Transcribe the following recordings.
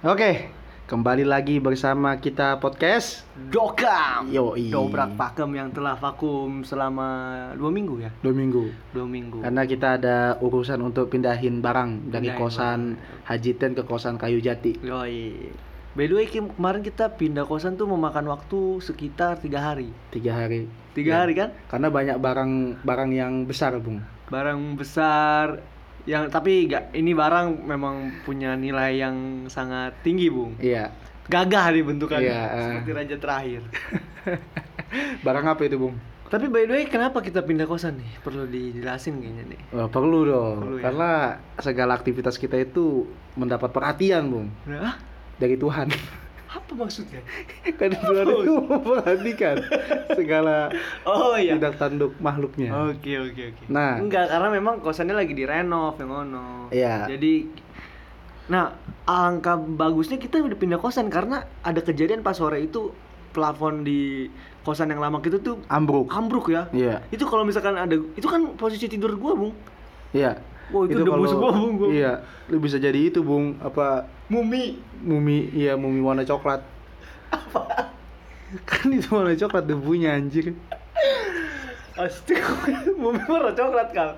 Oke, kembali lagi bersama kita podcast Dokam. Yoi. Dobrak pakem yang telah vakum selama 2 minggu ya? 2 minggu. Karena kita ada urusan untuk pindahin barang dari kosan Hajiten ke kosan Kayu Jati. Yoi. By the way, kemarin kita pindah kosan tuh memakan waktu sekitar 3 hari kan? Karena banyak barang yang besar, Bung. Barang besar yang tapi gak, ini barang memang punya nilai yang sangat tinggi, Bung. Iya. Gagah dibentukannya, seperti raja terakhir. Barang apa itu, Bung? Tapi by the way, kenapa kita pindah kosan nih? Perlu dijelasin kayaknya nih. Wah, perlu dong. Perlu, ya? Karena segala aktivitas kita itu mendapat perhatian, Bung. Hah? Dari Tuhan. Apa maksudnya? Kan Tuhan itu memperhatikan segala tindak tanduk makhluknya. Oke. Nah, enggak, karena memang kosannya lagi direnov yang ono. Iya. Jadi nah, angka bagusnya kita udah pindah kosan karena ada kejadian pas sore itu plafon di kosan yang lama itu tuh ambruk ya. Iya. Itu kalau misalkan ada, itu kan posisi tidur gua, Bung. Iya. Wah, itu debu semua, Bung. Iya, lu bisa jadi itu, Bung, apa? Mumi warna coklat. Apa? Kan itu warna coklat debunya, anjir. Astaga, mumi warna coklat, Kang.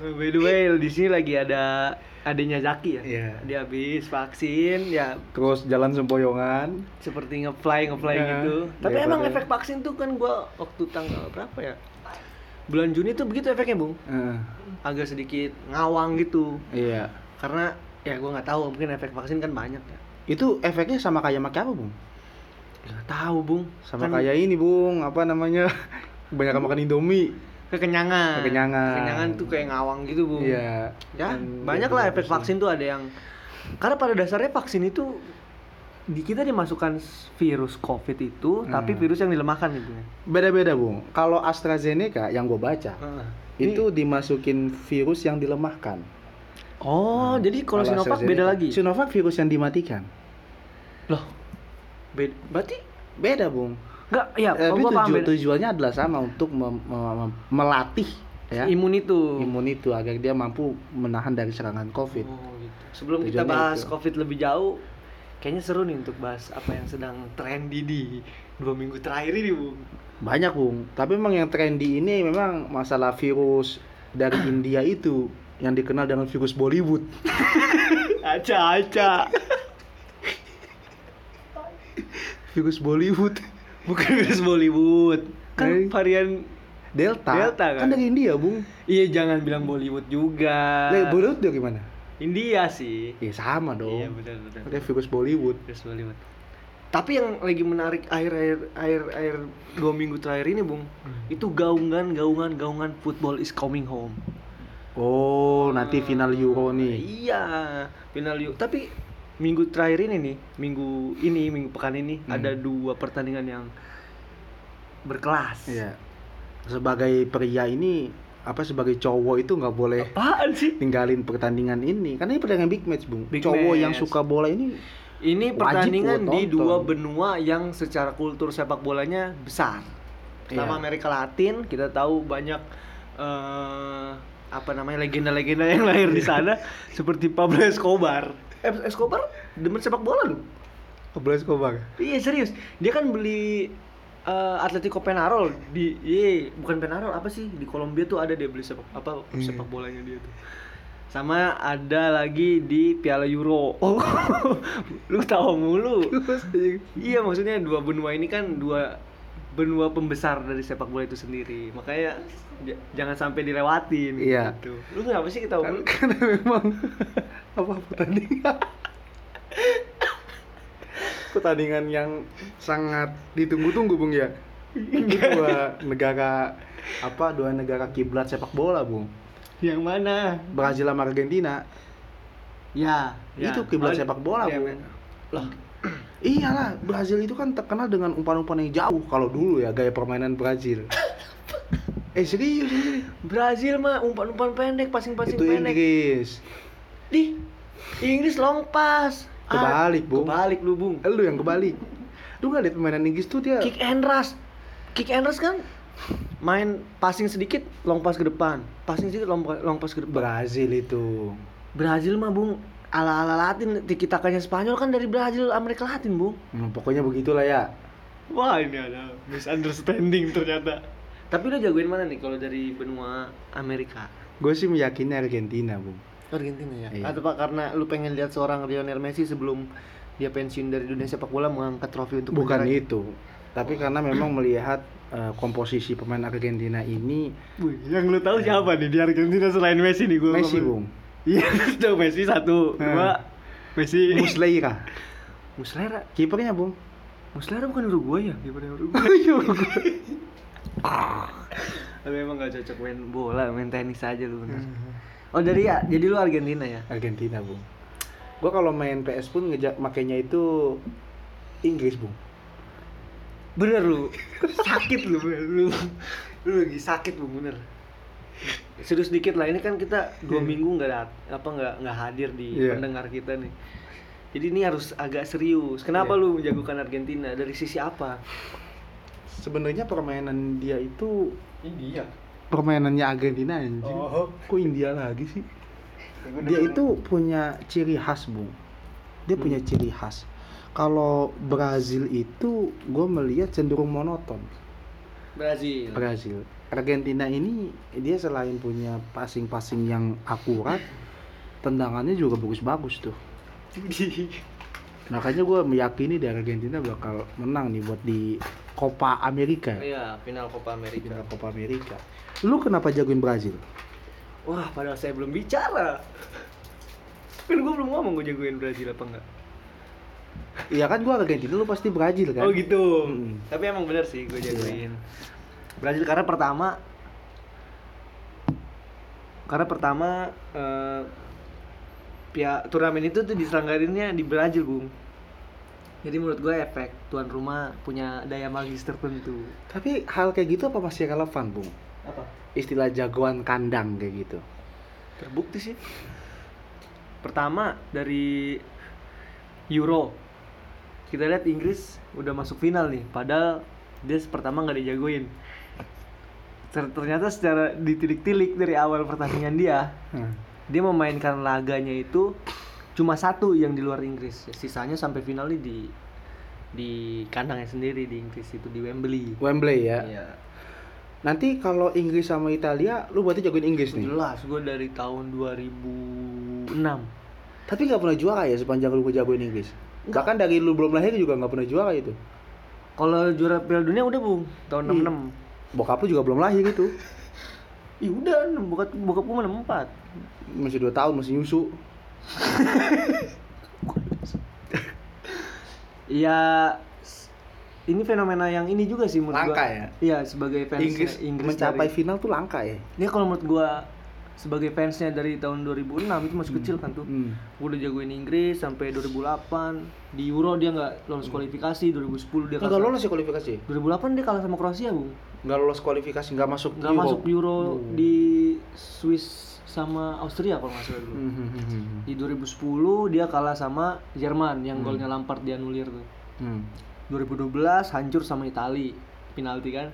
By the way, di sini lagi ada adenya Zaki ya. Yeah. Dia habis vaksin ya, terus jalan sempoyongan seperti ngefly yeah, gitu. Tapi emang efek vaksin tuh kan gua waktu tanggal berapa ya? Bulan Juni tuh begitu efeknya, Bung. Agak sedikit ngawang gitu. Iya. Karena ya gue nggak tahu, mungkin efek vaksin kan banyak ya. Itu efeknya sama kayak make apa, Bung? Nggak tahu, Bung. Sama kan, kayak ini, Bung. Apa namanya? Kebanyakan makan Indomie. Kekenyangan tuh kayak ngawang gitu, Bung. Iya. Ya, banyak lah efek vaksin tuh, ada yang. Karena pada dasarnya vaksin itu kita dimasukkan virus COVID itu, tapi virus yang dilemahkan gitu. Beda-beda, Bung. Kalau AstraZeneca yang gue baca, itu dimasukin virus yang dilemahkan. Oh, jadi kalau Sinovac AstraZeneca, beda lagi? Sinovac virus yang dimatikan. Loh, berarti beda, Bung. Enggak, ya. Tapi tujuannya adalah sama, untuk melatih ya, imun itu agar dia mampu menahan dari serangan COVID. Oh, gitu. Sebelum tujuannya kita bahas itu, COVID lebih jauh, kayaknya seru nih untuk bahas apa yang sedang trendy di 2 minggu terakhir ini, Bung. Banyak, Bung. Tapi memang yang trendy ini memang masalah virus dari India itu, yang dikenal dengan virus Bollywood. Aca. Virus Bollywood. Bukan virus Bollywood. Kan varian Delta kan? Kan dari India, Bung. Iya, jangan bilang Bollywood juga. Bollywood dari mana? India sih. Iya, sama dong. Iya, benar. Oke, virus Bollywood. Tapi yang lagi menarik akhir 2 minggu terakhir ini, Bung, itu gaungan football is coming home. Oh, nanti final Euro nih. Iya, final Euro. Tapi minggu terakhir ini nih, minggu pekan ini ada 2 pertandingan yang berkelas. Iya. Sebagai pria ini, sebagai cowok itu nggak boleh tinggalin pertandingan ini, karena ini pertandingan big match, Bung. Big cowok match yang suka bola ini pertandingan di 2 benua yang secara kultur sepak bolanya besar. Pertama, Amerika Latin, kita tahu banyak legenda-legenda yang lahir di sana, seperti Pablo Escobar. Escobar demen sepak bola loh. Pablo Escobar. Iya, serius. Dia kan beli Atletico Penarol bukan Penarol, apa sih, di Kolombia tuh ada, dia beli sepak bolanya dia tuh. Sama ada lagi di Piala Euro. Oh, lu tahu mulu. Iya, maksudnya 2 benua ini kan 2 benua pembesar dari sepak bola itu sendiri. Makanya jangan sampai dilewatin gitu. Lu kenapa sih ketawa mulu? Karena memang pertandingan yang sangat ditunggu-tunggu, Bung, ya. Dua negara kiblat sepak bola, Bung. Yang mana? Brazil sama Argentina. Ya. Itu kiblat sepak bola, Bung. Loh. Iyalah, Brazil itu kan terkenal dengan umpan-umpan yang jauh kalau dulu ya, gaya permainan Brazil. Serius. Brazil mah umpan-umpan pendek, passing-passing pendek. Itu Inggris. Di Inggris long pass. Kebalik, Bung. Kebalik lu, Bung. Lu yang kebalik. Lu enggak lihat permainan Inggris tuh dia Kick and rush kan? Main passing sedikit, long pass ke depan. Brazil itu. Brazil mah, Bung, ala-ala Latin, tiki-takanya Spanyol kan dari Brazil, Amerika Latin, Bung. Pokoknya begitulah ya. Wah, ini ada misunderstanding ternyata. Tapi lo jagoin mana nih kalau dari benua Amerika? Gue sih meyakini Argentina, Bung. Argentina ya? Iya. Atau Pak, karena lu pengen lihat seorang Lionel Messi sebelum dia pensiun dari dunia sepak bola mengangkat trofi untuk bukan negara itu. Tapi karena memang melihat komposisi pemain Argentina ini. Yang lu tahu siapa nih di Argentina selain Messi nih? Gua Messi, Bung. Iya, itu Messi satu, dua. Messi. Muslera. Kipernya, Bung. Muslera bukan Uruguay ya? Kipernya Uruguay. Tapi emang enggak cocok main bola, main tenis aja lu bener. Oh, dari ya. Jadi lu Argentina ya? Argentina, Bung. Gua kalau main PS pun makainya itu Inggris, Bung. Bener lu. Sakit lu, lu. Lu lagi sakit, Bung, bener. Serius dikit lah, ini kan kita 2 minggu enggak hadir di pendengar kita nih. Jadi ini harus agak serius. Kenapa lu menjagokan Argentina? Dari sisi apa? Sebenarnya permainan dia itu India. Permainannya Argentina anjing. Oh. Kok India lagi sih? Dia itu punya ciri khas, Bung. Dia punya ciri khas. Kalau Brazil itu gue melihat cenderung monoton. Brazil. Argentina ini dia selain punya passing-passing yang akurat, tendangannya juga bagus-bagus tuh. Makanya gue meyakini dari Argentina bakal menang nih buat di Copa América. Iya, final Copa América. Lu kenapa jagoin Brazil? Wah, padahal saya belum bicara. Kan gue belum ngomong gue jagoin Brazil apa enggak. Iya kan gue Argentina, lu pasti Brazil kan? Oh gitu. Tapi emang bener sih gue jagoin Brazil karena pertama pihak turnamen itu tuh diselenggarinnya di Brazil, Bung. Jadi menurut gue efek tuan rumah punya daya magis tertentu. Tapi hal kayak gitu apa masih relevan, Bung? Apa? Istilah jagoan kandang kayak gitu. Terbukti sih. Pertama dari Euro. Kita lihat Inggris udah masuk final nih, padahal dia pertama nggak dijagoin. Ternyata secara ditilik-tilik dari awal pertandingan dia memainkan laganya itu cuma satu yang di luar Inggris. Sisanya sampai final nih di kandangnya sendiri di Inggris itu di Wembley. Wembley ya. Iya. Nanti kalau Inggris sama Italia, lu berarti jagoin Inggris nih. Jelas, gue dari tahun 2006. Tapi nggak pernah juara ya sepanjang lu jagoin Inggris. Bahkan dari lu belum lahir juga nggak pernah juara itu. Kalau juara Piala Dunia udah, Bung, tahun 66. Bokap lu juga belum lahir gitu. Ih, udah, bokap gua mah 64. Masih 2 tahun, masih nyusu. Ya, ini fenomena yang ini juga sih menurut langka, gua. Langka ya? Iya, sebagai fans Inggris mencapai final tuh langka ya. Ini kalau menurut gua sebagai fansnya dari tahun 2006 itu masih kecil kan tuh. Gue udah jagoin Inggris sampai 2008. Di Euro dia nggak lolos kualifikasi, 2010 dia kalah. Nggak lolos ya kualifikasi? 2008 dia kalah sama Kroasia, Bung. Nggak lolos kualifikasi, nggak masuk Euro. Nggak masuk Euro di Swiss sama Austria kalau nggak salah dulu. Di 2010 dia kalah sama Jerman yang golnya Lampard dianulir tuh. 2012 hancur sama Itali, penalti kan.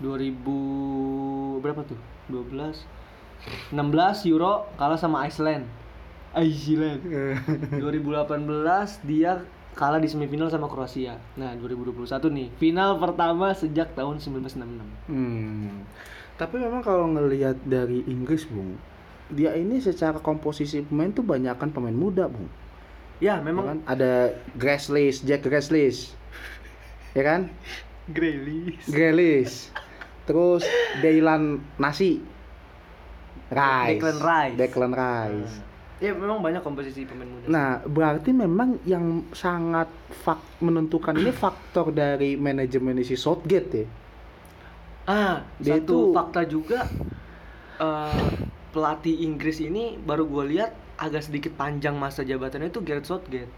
2000 berapa tuh? 16 Euro kalah sama Iceland. 2018 dia kalah di semifinal sama Kroasia. Nah, 2021 nih, final pertama sejak tahun 1966. Tapi memang kalau ngelihat dari Inggris, Bung, dia ini secara komposisi pemain tuh banyakan pemain muda, Bung. Ya, memang ya kan? Ada Jack Grealish. Ya kan? Grealish. Terus Dailan Nasi. Declan Rice. Ya, memang banyak komposisi pemain muda. Nah, berarti memang yang sangat menentukan ini faktor dari manajemen si Southgate ya. Dia satu itu fakta juga pelatih Inggris ini baru gue lihat agak sedikit panjang masa jabatannya itu Gareth Southgate.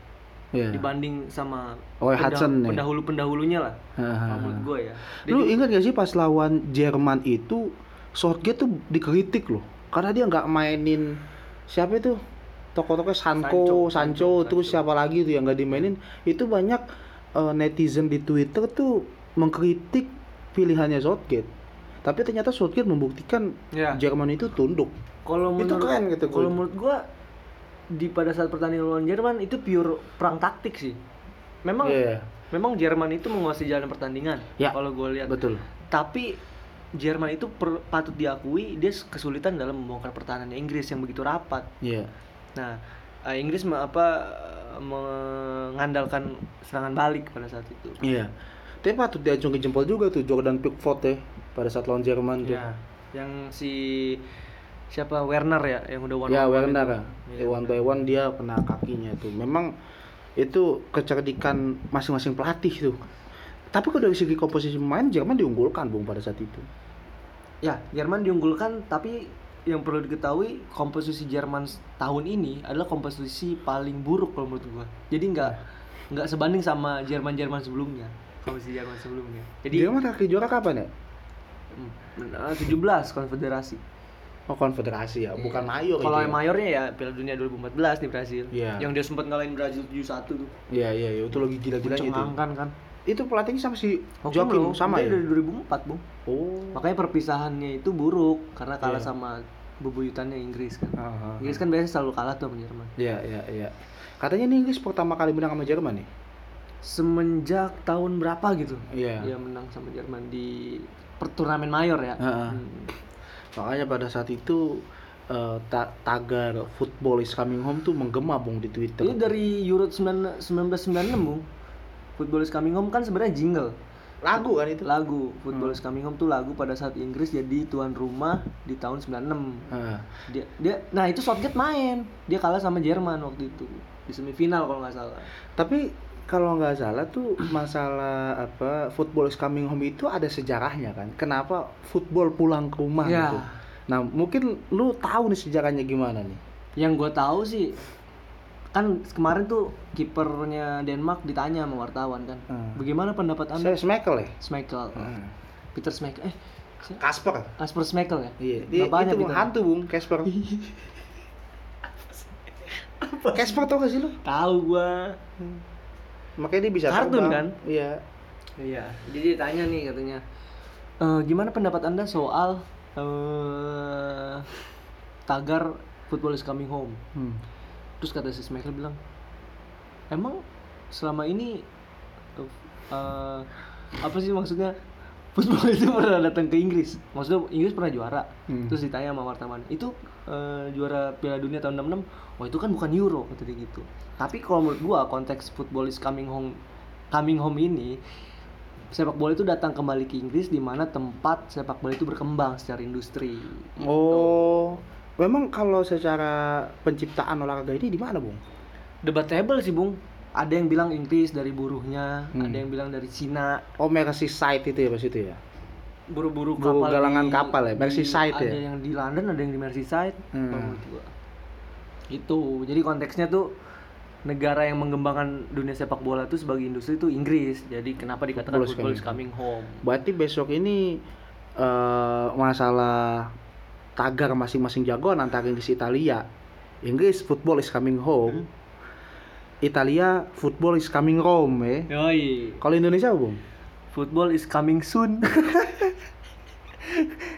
Yeah. Dibanding sama pendahulu-pendahulunya lah. Menurut gue ya. Lu ingat gak sih pas lawan Jerman itu Southgate tuh dikritik loh. Karena dia nggak mainin siapa itu tokoh-tokoh Sancho, terus siapa lagi tuh yang nggak dimainin. Itu banyak netizen di Twitter tuh mengkritik pilihannya Southgate. Tapi ternyata Southgate membuktikan Jerman itu tunduk. Kalau menurut gue di pada saat pertandingan lawan Jerman itu pure perang taktik sih. Memang memang Jerman itu menguasai jalan pertandingan. Ya, kalau gue lihat. Betul. Tapi Jerman itu patut diakui dia kesulitan dalam membongkar pertahanan Inggris yang begitu rapat. Iya. Yeah. Nah, Inggris mengandalkan serangan balik pada saat itu. Iya. Yeah. Tapi patut diacungi jempol juga tuh Jordan Pickford ya pada saat lawan Jerman tuh. Iya. Yeah. Yang si siapa Werner ya yang udah one by one. Ya Werner. One by one dia kena kakinya tuh. Memang itu kecerdikan masing-masing pelatih tuh. Tapi kalau dari segi komposisi pemain Jerman diunggulkan Bung pada saat itu. Ya, Jerman diunggulkan, tapi yang perlu diketahui komposisi Jerman tahun ini adalah komposisi paling buruk kalau menurut gua. Jadi enggak sebanding sama Jerman-Jerman sebelumnya. Komposisi Jerman sebelumnya. Jadi Jerman terakhir juara kapan ya? 17 konfederasi. Oh, konfederasi ya, bukan mayor. Kalau yang mayornya ya Piala Dunia 2014 di Brasil. Yeah. Yang dia sempat ngalahin Brazil 7-1 tuh. Iya, iya, itu lagi gila-gila gitu. Mencengangkan kan. Itu pelatihnya sama si Joachim sama ya? Dari 2004, Bung. Oh. Makanya perpisahannya itu buruk karena kalah sama bebuyutannya Inggris kan. Inggris kan biasanya selalu kalah tuh sama Jerman. Iya, iya, iya. Katanya nih Inggris pertama kali menang sama Jerman nih. Semenjak tahun berapa gitu. Iya. Yeah. Dia menang sama Jerman di turnamen mayor ya. Makanya pada saat itu tagar football is coming home tuh menggema Bung di Twitter. Ini dari Euro 1996 Bung. Football is coming home kan sebenarnya jingle. Lagu kan itu? Lagu. Football is coming home tuh lagu pada saat Inggris jadi tuan rumah di tahun 96. Nah itu Southgate main. Dia kalah sama Jerman waktu itu di semifinal kalau nggak salah. Tapi kalau nggak salah tuh masalah football is coming home itu ada sejarahnya kan. Kenapa football pulang ke rumah gitu. Nah mungkin lu tahu nih sejarahnya gimana nih? Yang gue tahu sih kan kemarin tuh kipernya Denmark ditanya sama wartawan kan. Bagaimana pendapat Anda? Schmeichel ya? Schmeichel. Peter Schmeichel. Kasper Schmeichel ya? Iya. Dia itu hantu Bung Kasper. Kasper tau gak sih lu? Tahu gue. Makanya dia bisa kartun terbang. Kan? Iya. Jadi ditanya nih katanya, gimana pendapat Anda soal tagar football is coming home? Terus kata si Schmeichel bilang, emang selama ini apa sih maksudnya football itu pernah datang ke Inggris? Maksudnya Inggris pernah juara? Terus ditanya sama wartawan, itu juara Piala Dunia tahun 66? Wah itu kan bukan Euro, kata dia gitu. Tapi kalau menurut gua konteks football is coming home ini sepak bola itu datang kembali ke Inggris di mana tempat sepak bola itu berkembang secara industri. Oh, gitu. Memang kalau secara penciptaan olahraga ini di mana, Bung? Debatable sih, Bung. Ada yang bilang Inggris dari buruhnya, ada yang bilang dari Cina. Oh, Merseyside itu ya pas itu ya. Buru-buru kapal. Galangan kapal ya, Merseyside ya. Ada yang di London, ada yang di Merseyside. Gitu. Jadi konteksnya tuh negara yang mengembangkan dunia sepak bola itu sebagai industri itu Inggris. Jadi kenapa dikatakan football is coming home? Berarti besok ini masalah tagar masing-masing jagoan antara Inggris Italia. Inggris football is coming home. Italia football is coming home ya. Yoi. Kalau Indonesia Bung? Football is coming soon.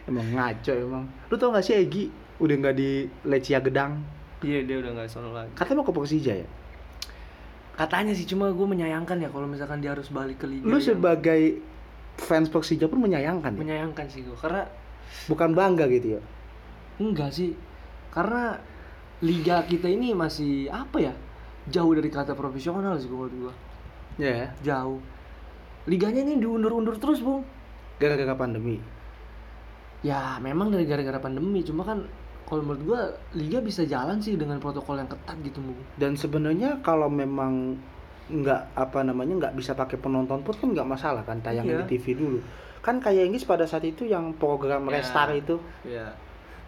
Emang ngaco emang. Lu tau enggak sih Egi udah enggak di Lecia Gedang? Iya, dia udah enggak sono lagi. Katanya mau ke Persija ya? Katanya sih, cuma gue menyayangkan ya kalau misalkan dia harus balik ke liga. Lu sebagai fans Persija pun menyayangkan. Menyayangkan sih gue, karena bukan bangga gitu ya. Enggak sih. Karena liga kita ini masih apa ya? Jauh dari kata profesional sih menurut gue. Iya, jauh. Liganya ini diundur-undur terus, Bung. Gara-gara pandemi. Ya, memang dari gara-gara pandemi, cuma kan kalau menurut gue liga bisa jalan sih dengan protokol yang ketat gitu, Bung. Dan sebenarnya kalau memang nggak bisa pakai penonton pun kan nggak masalah kan tayangin di TV dulu. Kan kayak Inggris pada saat itu yang program Restart itu. Iya.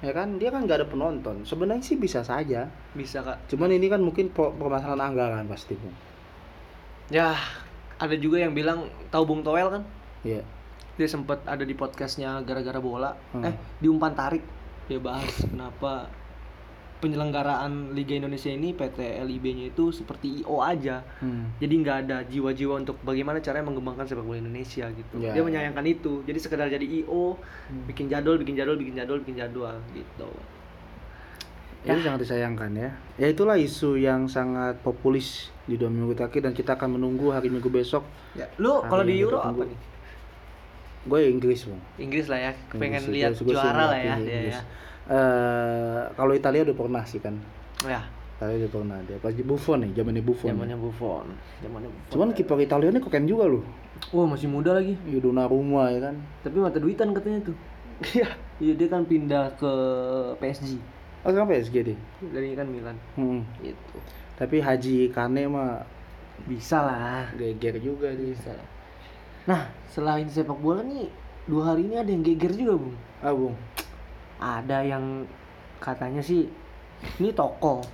Ya kan dia kan nggak ada penonton. Sebenarnya sih bisa saja. Bisa, Kak. Cuman ini kan mungkin permasalahan anggaran pasti, Bung. Ya, ada juga yang bilang tahu Bung Toel kan? Iya. Dia sempat ada di podcastnya gara-gara bola. Diumpan tarik. Dia bahas kenapa penyelenggaraan Liga Indonesia ini PT LIB-nya itu seperti IO aja. Jadi nggak ada jiwa-jiwa untuk bagaimana caranya mengembangkan sepak bola Indonesia gitu. Dia menyayangkan itu. Jadi sekedar jadi IO, bikin jadwal gitu. Itu sangat disayangkan ya. Ya itulah isu yang sangat populis di 2 minggu terakhir dan kita akan menunggu hari Minggu besok. Ya. Lu kalau di Euro apa nih? Gue Inggris, Bang. Inggris lah ya. Pengen lihat juara lah ya. Kalau Italia udah pernah sih kan. Ya. Italia udah pernah dia. Pas Buffon nih, zamannya Buffon. Cuman kiper Italia ini keren juga loh. Wah, masih muda lagi. Ya Donnarumma ya kan. Tapi mata duitan katanya tuh. Iya. Iya, dia kan pindah ke PSG. Oh sekarang PSG deh. Dari kan Milan. Gitu. Tapi Haji Kane mah bisa lah. Geger juga dia. Bisa lah. Nah selain sepak bola nih 2 hari ini ada yang geger juga Bung. Ah Bung. Ada yang katanya sih ini toko.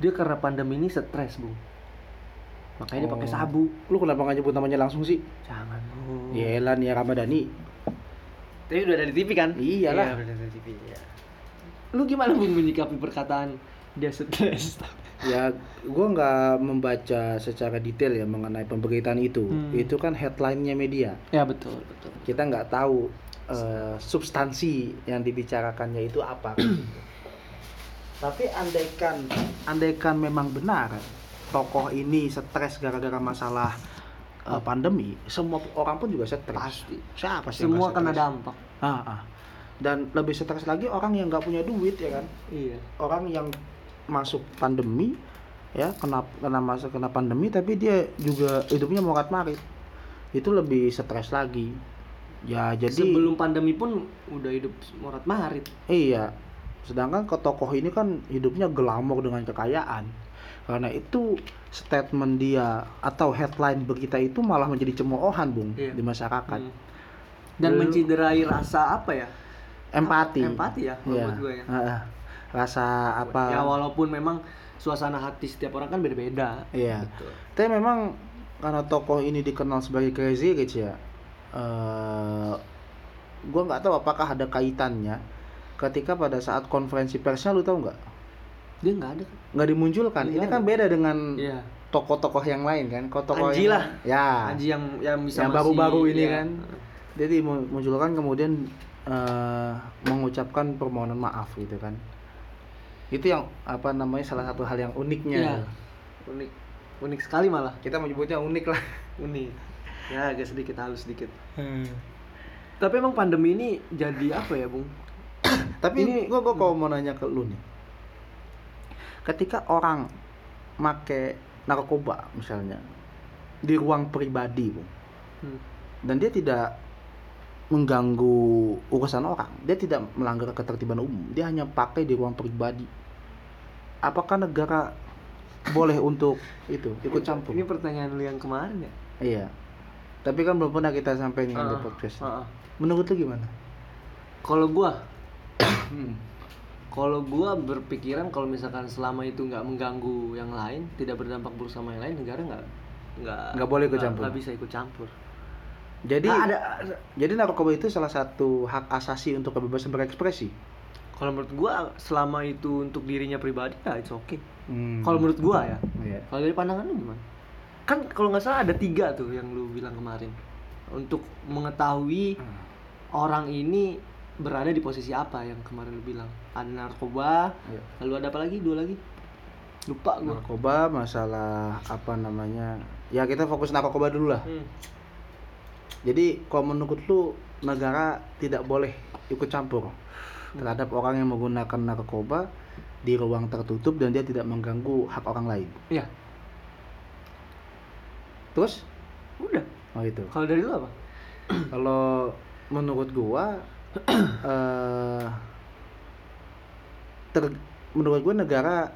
Dia karena pandemi ini stres Bung. Makanya dia pakai sabu. Lu kenapa nggak nyebut namanya langsung sih? Jangan Bung. Yelan ya Ramadhani. Tapi udah ada di TV kan? Iyalah. Iya udah ada di TV ya. Lu gimana Bung menyikapi perkataan dia stres? Ya, gua nggak membaca secara detail ya mengenai pemberitaan itu. Itu kan headline-nya media. Ya betul. Kita nggak tahu substansi yang dibicarakannya itu apa. Tapi andaikan memang benar tokoh ini stres gara-gara masalah pandemi, semua orang pun juga stres. Pasti. Siapa sih? Semua kena dampak. Dan lebih stres lagi orang yang nggak punya duit ya kan, iya. Orang yang masuk pandemi ya kena pandemi tapi dia juga hidupnya morat-marit, itu lebih stres lagi ya. Jadi sebelum pandemi pun udah hidup morat-marit. Iya, sedangkan ke tokoh ini kan hidupnya glamor dengan kekayaan, karena itu statement dia atau headline berita itu malah menjadi cemoohan Bung, iya. Di masyarakat dan menciderai rasa apa ya? Empati ya menurut gue ya. Rasa apa? Ya walaupun memang suasana hati setiap orang kan beda-beda. Iya. Betul. Tapi memang karena tokoh ini dikenal sebagai crazy gitu ya. Gue nggak tahu apakah ada kaitannya ketika pada saat konferensi persnya, lu tahu nggak? Dia nggak ada. Nggak dimunculkan. Dia ini kan beda dengan tokoh-tokoh yang lain kan. Tokoh Anji lah. Ya. Anji yang bisa. Yang masih, baru-baru ini kan. Dia dimunculkan kemudian. Mengucapkan permohonan maaf gitu kan, itu yang apa namanya salah satu hal yang uniknya ya. unik sekali, malah kita menyebutnya unik ya, agak halus sedikit. Tapi emang pandemi ini jadi apa ya Bung? Tapi ini gua kalau mau nanya ke lu nih, ketika orang make narkoba misalnya di ruang pribadi Bung, dan dia tidak mengganggu urusan orang, dia tidak melanggar ketertiban umum, dia hanya pakai di ruang pribadi, apakah negara boleh untuk itu ikut campur? Ini pertanyaan lu yang kemarin ya? Iya, tapi kan belum pernah kita sampai di podcast. Menurut lu gimana? Kalau gua berpikiran kalau misalkan selama itu nggak mengganggu yang lain, tidak berdampak buruk sama yang lain, negara nggak boleh ikut campur, nggak bisa ikut campur. Jadi jadi narkoba itu salah satu hak asasi untuk kebebasan berekspresi. Kalau menurut gua selama itu untuk dirinya pribadi ya it's okay. Kalau menurut gua ya. Yeah. Kalau dari pandangan lu gimana? Kan kalau nggak salah ada 3 tuh yang lu bilang kemarin untuk mengetahui orang ini berada di posisi apa, yang kemarin lu bilang ada narkoba, lalu ada apa lagi? 2 lagi. Lupa gua. Narkoba, masalah apa namanya? Ya kita fokus narkoba dulu lah. Jadi kalau menurut lu negara tidak boleh ikut campur terhadap orang yang menggunakan narkoba di ruang tertutup dan dia tidak mengganggu hak orang lain. Iya. Terus? Udah. Oh itu. Kalau dari lu apa? Kalau menurut gua menurut gua negara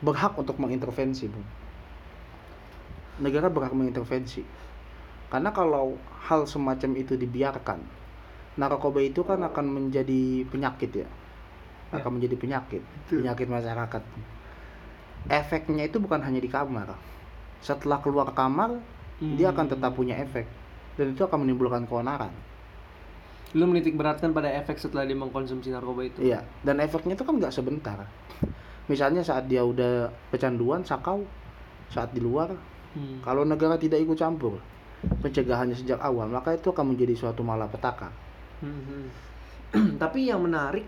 berhak untuk mengintervensi, Bung. Negara berhak mengintervensi. Karena kalau hal semacam itu dibiarkan, narkoba itu kan akan menjadi penyakit ya. Akan menjadi penyakit masyarakat. Efeknya itu bukan hanya di kamar. Setelah keluar kamar, dia akan tetap punya efek. Dan itu akan menimbulkan keonaran. Lu menitik beratkan pada efek setelah dia mengkonsumsi narkoba itu? Iya, dan efeknya itu kan nggak sebentar. Misalnya saat dia udah kecanduan, sakau, saat di luar. Kalau negara tidak ikut campur pencegahannya sejak awal, maka itu akan menjadi suatu malapetaka. Tapi yang menarik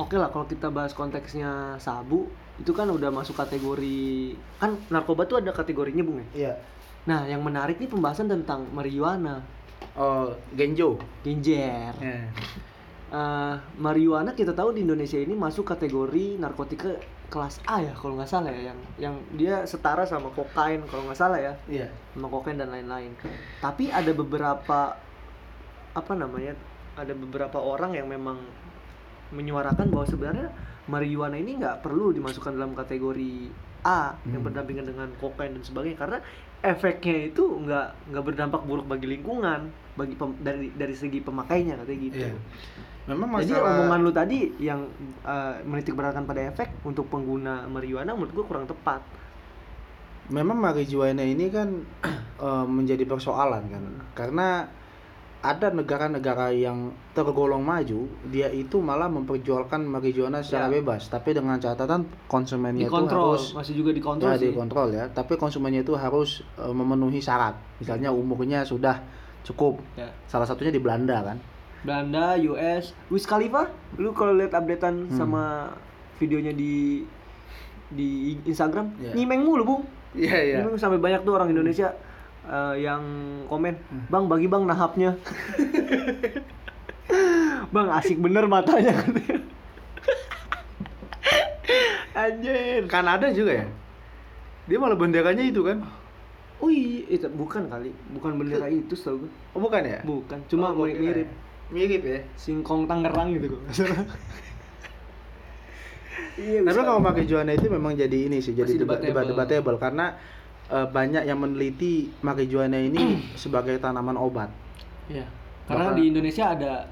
oke lah kalau kita bahas konteksnya sabu, itu kan udah masuk kategori, kan narkoba tuh ada kategorinya, Bung, ya? Iya. Nah, yang menarik nih pembahasan tentang marijuana. Oh, genjo. Genjer. Yeah. Marijuana kita tahu di Indonesia ini masuk kategori narkotika kelas A ya, kalau nggak salah ya, yang dia setara sama kokain kalau nggak salah ya, yeah, sama kokain dan lain-lain. Tapi ada beberapa ada beberapa orang yang memang menyuarakan bahwa sebenarnya marijuana ini nggak perlu dimasukkan dalam kategori A yang berdampingan dengan kokain dan sebagainya, karena efeknya itu nggak berdampak buruk bagi lingkungan, bagi dari segi pemakainya, katanya gitu. Iya. Memang masalah. Jadi omongan lu tadi yang menitik beratkan pada efek untuk pengguna marijuana menurut gua kurang tepat. Memang marijuana ini kan menjadi persoalan kan, karena ada negara-negara yang tergolong maju, dia itu malah memperjualkan marijuana secara bebas, tapi dengan catatan konsumennya itu harus masih juga dikontrol. Ya, dikontrol ya, tapi konsumennya itu harus memenuhi syarat. Misalnya umurnya sudah cukup. Ya. Salah satunya di Belanda kan. Belanda, US, Wiz Khalifa, lu kalau lihat updatean sama videonya di Instagram, nyimeng mulu, Bung. Iya. Nyimeng sampai banyak tuh orang Indonesia yang komen, "Bang, bagi Bang nahapnya." "Bang, asik bener matanya." Anjir. Kanada juga ya? Dia malah benderanya itu kan? Oh iya, itu bukan kali. Bukan bendera itu setahu gue. Oh bukan ya? Bukan, cuma mirip. Mirip ya? Singkong Tangerang gitu kok. Iya. Tapi kalau pakai juana itu memang jadi ini sih, jadi debatable karena banyak yang meneliti marijuana ini sebagai tanaman obat. Iya. Karena di Indonesia ada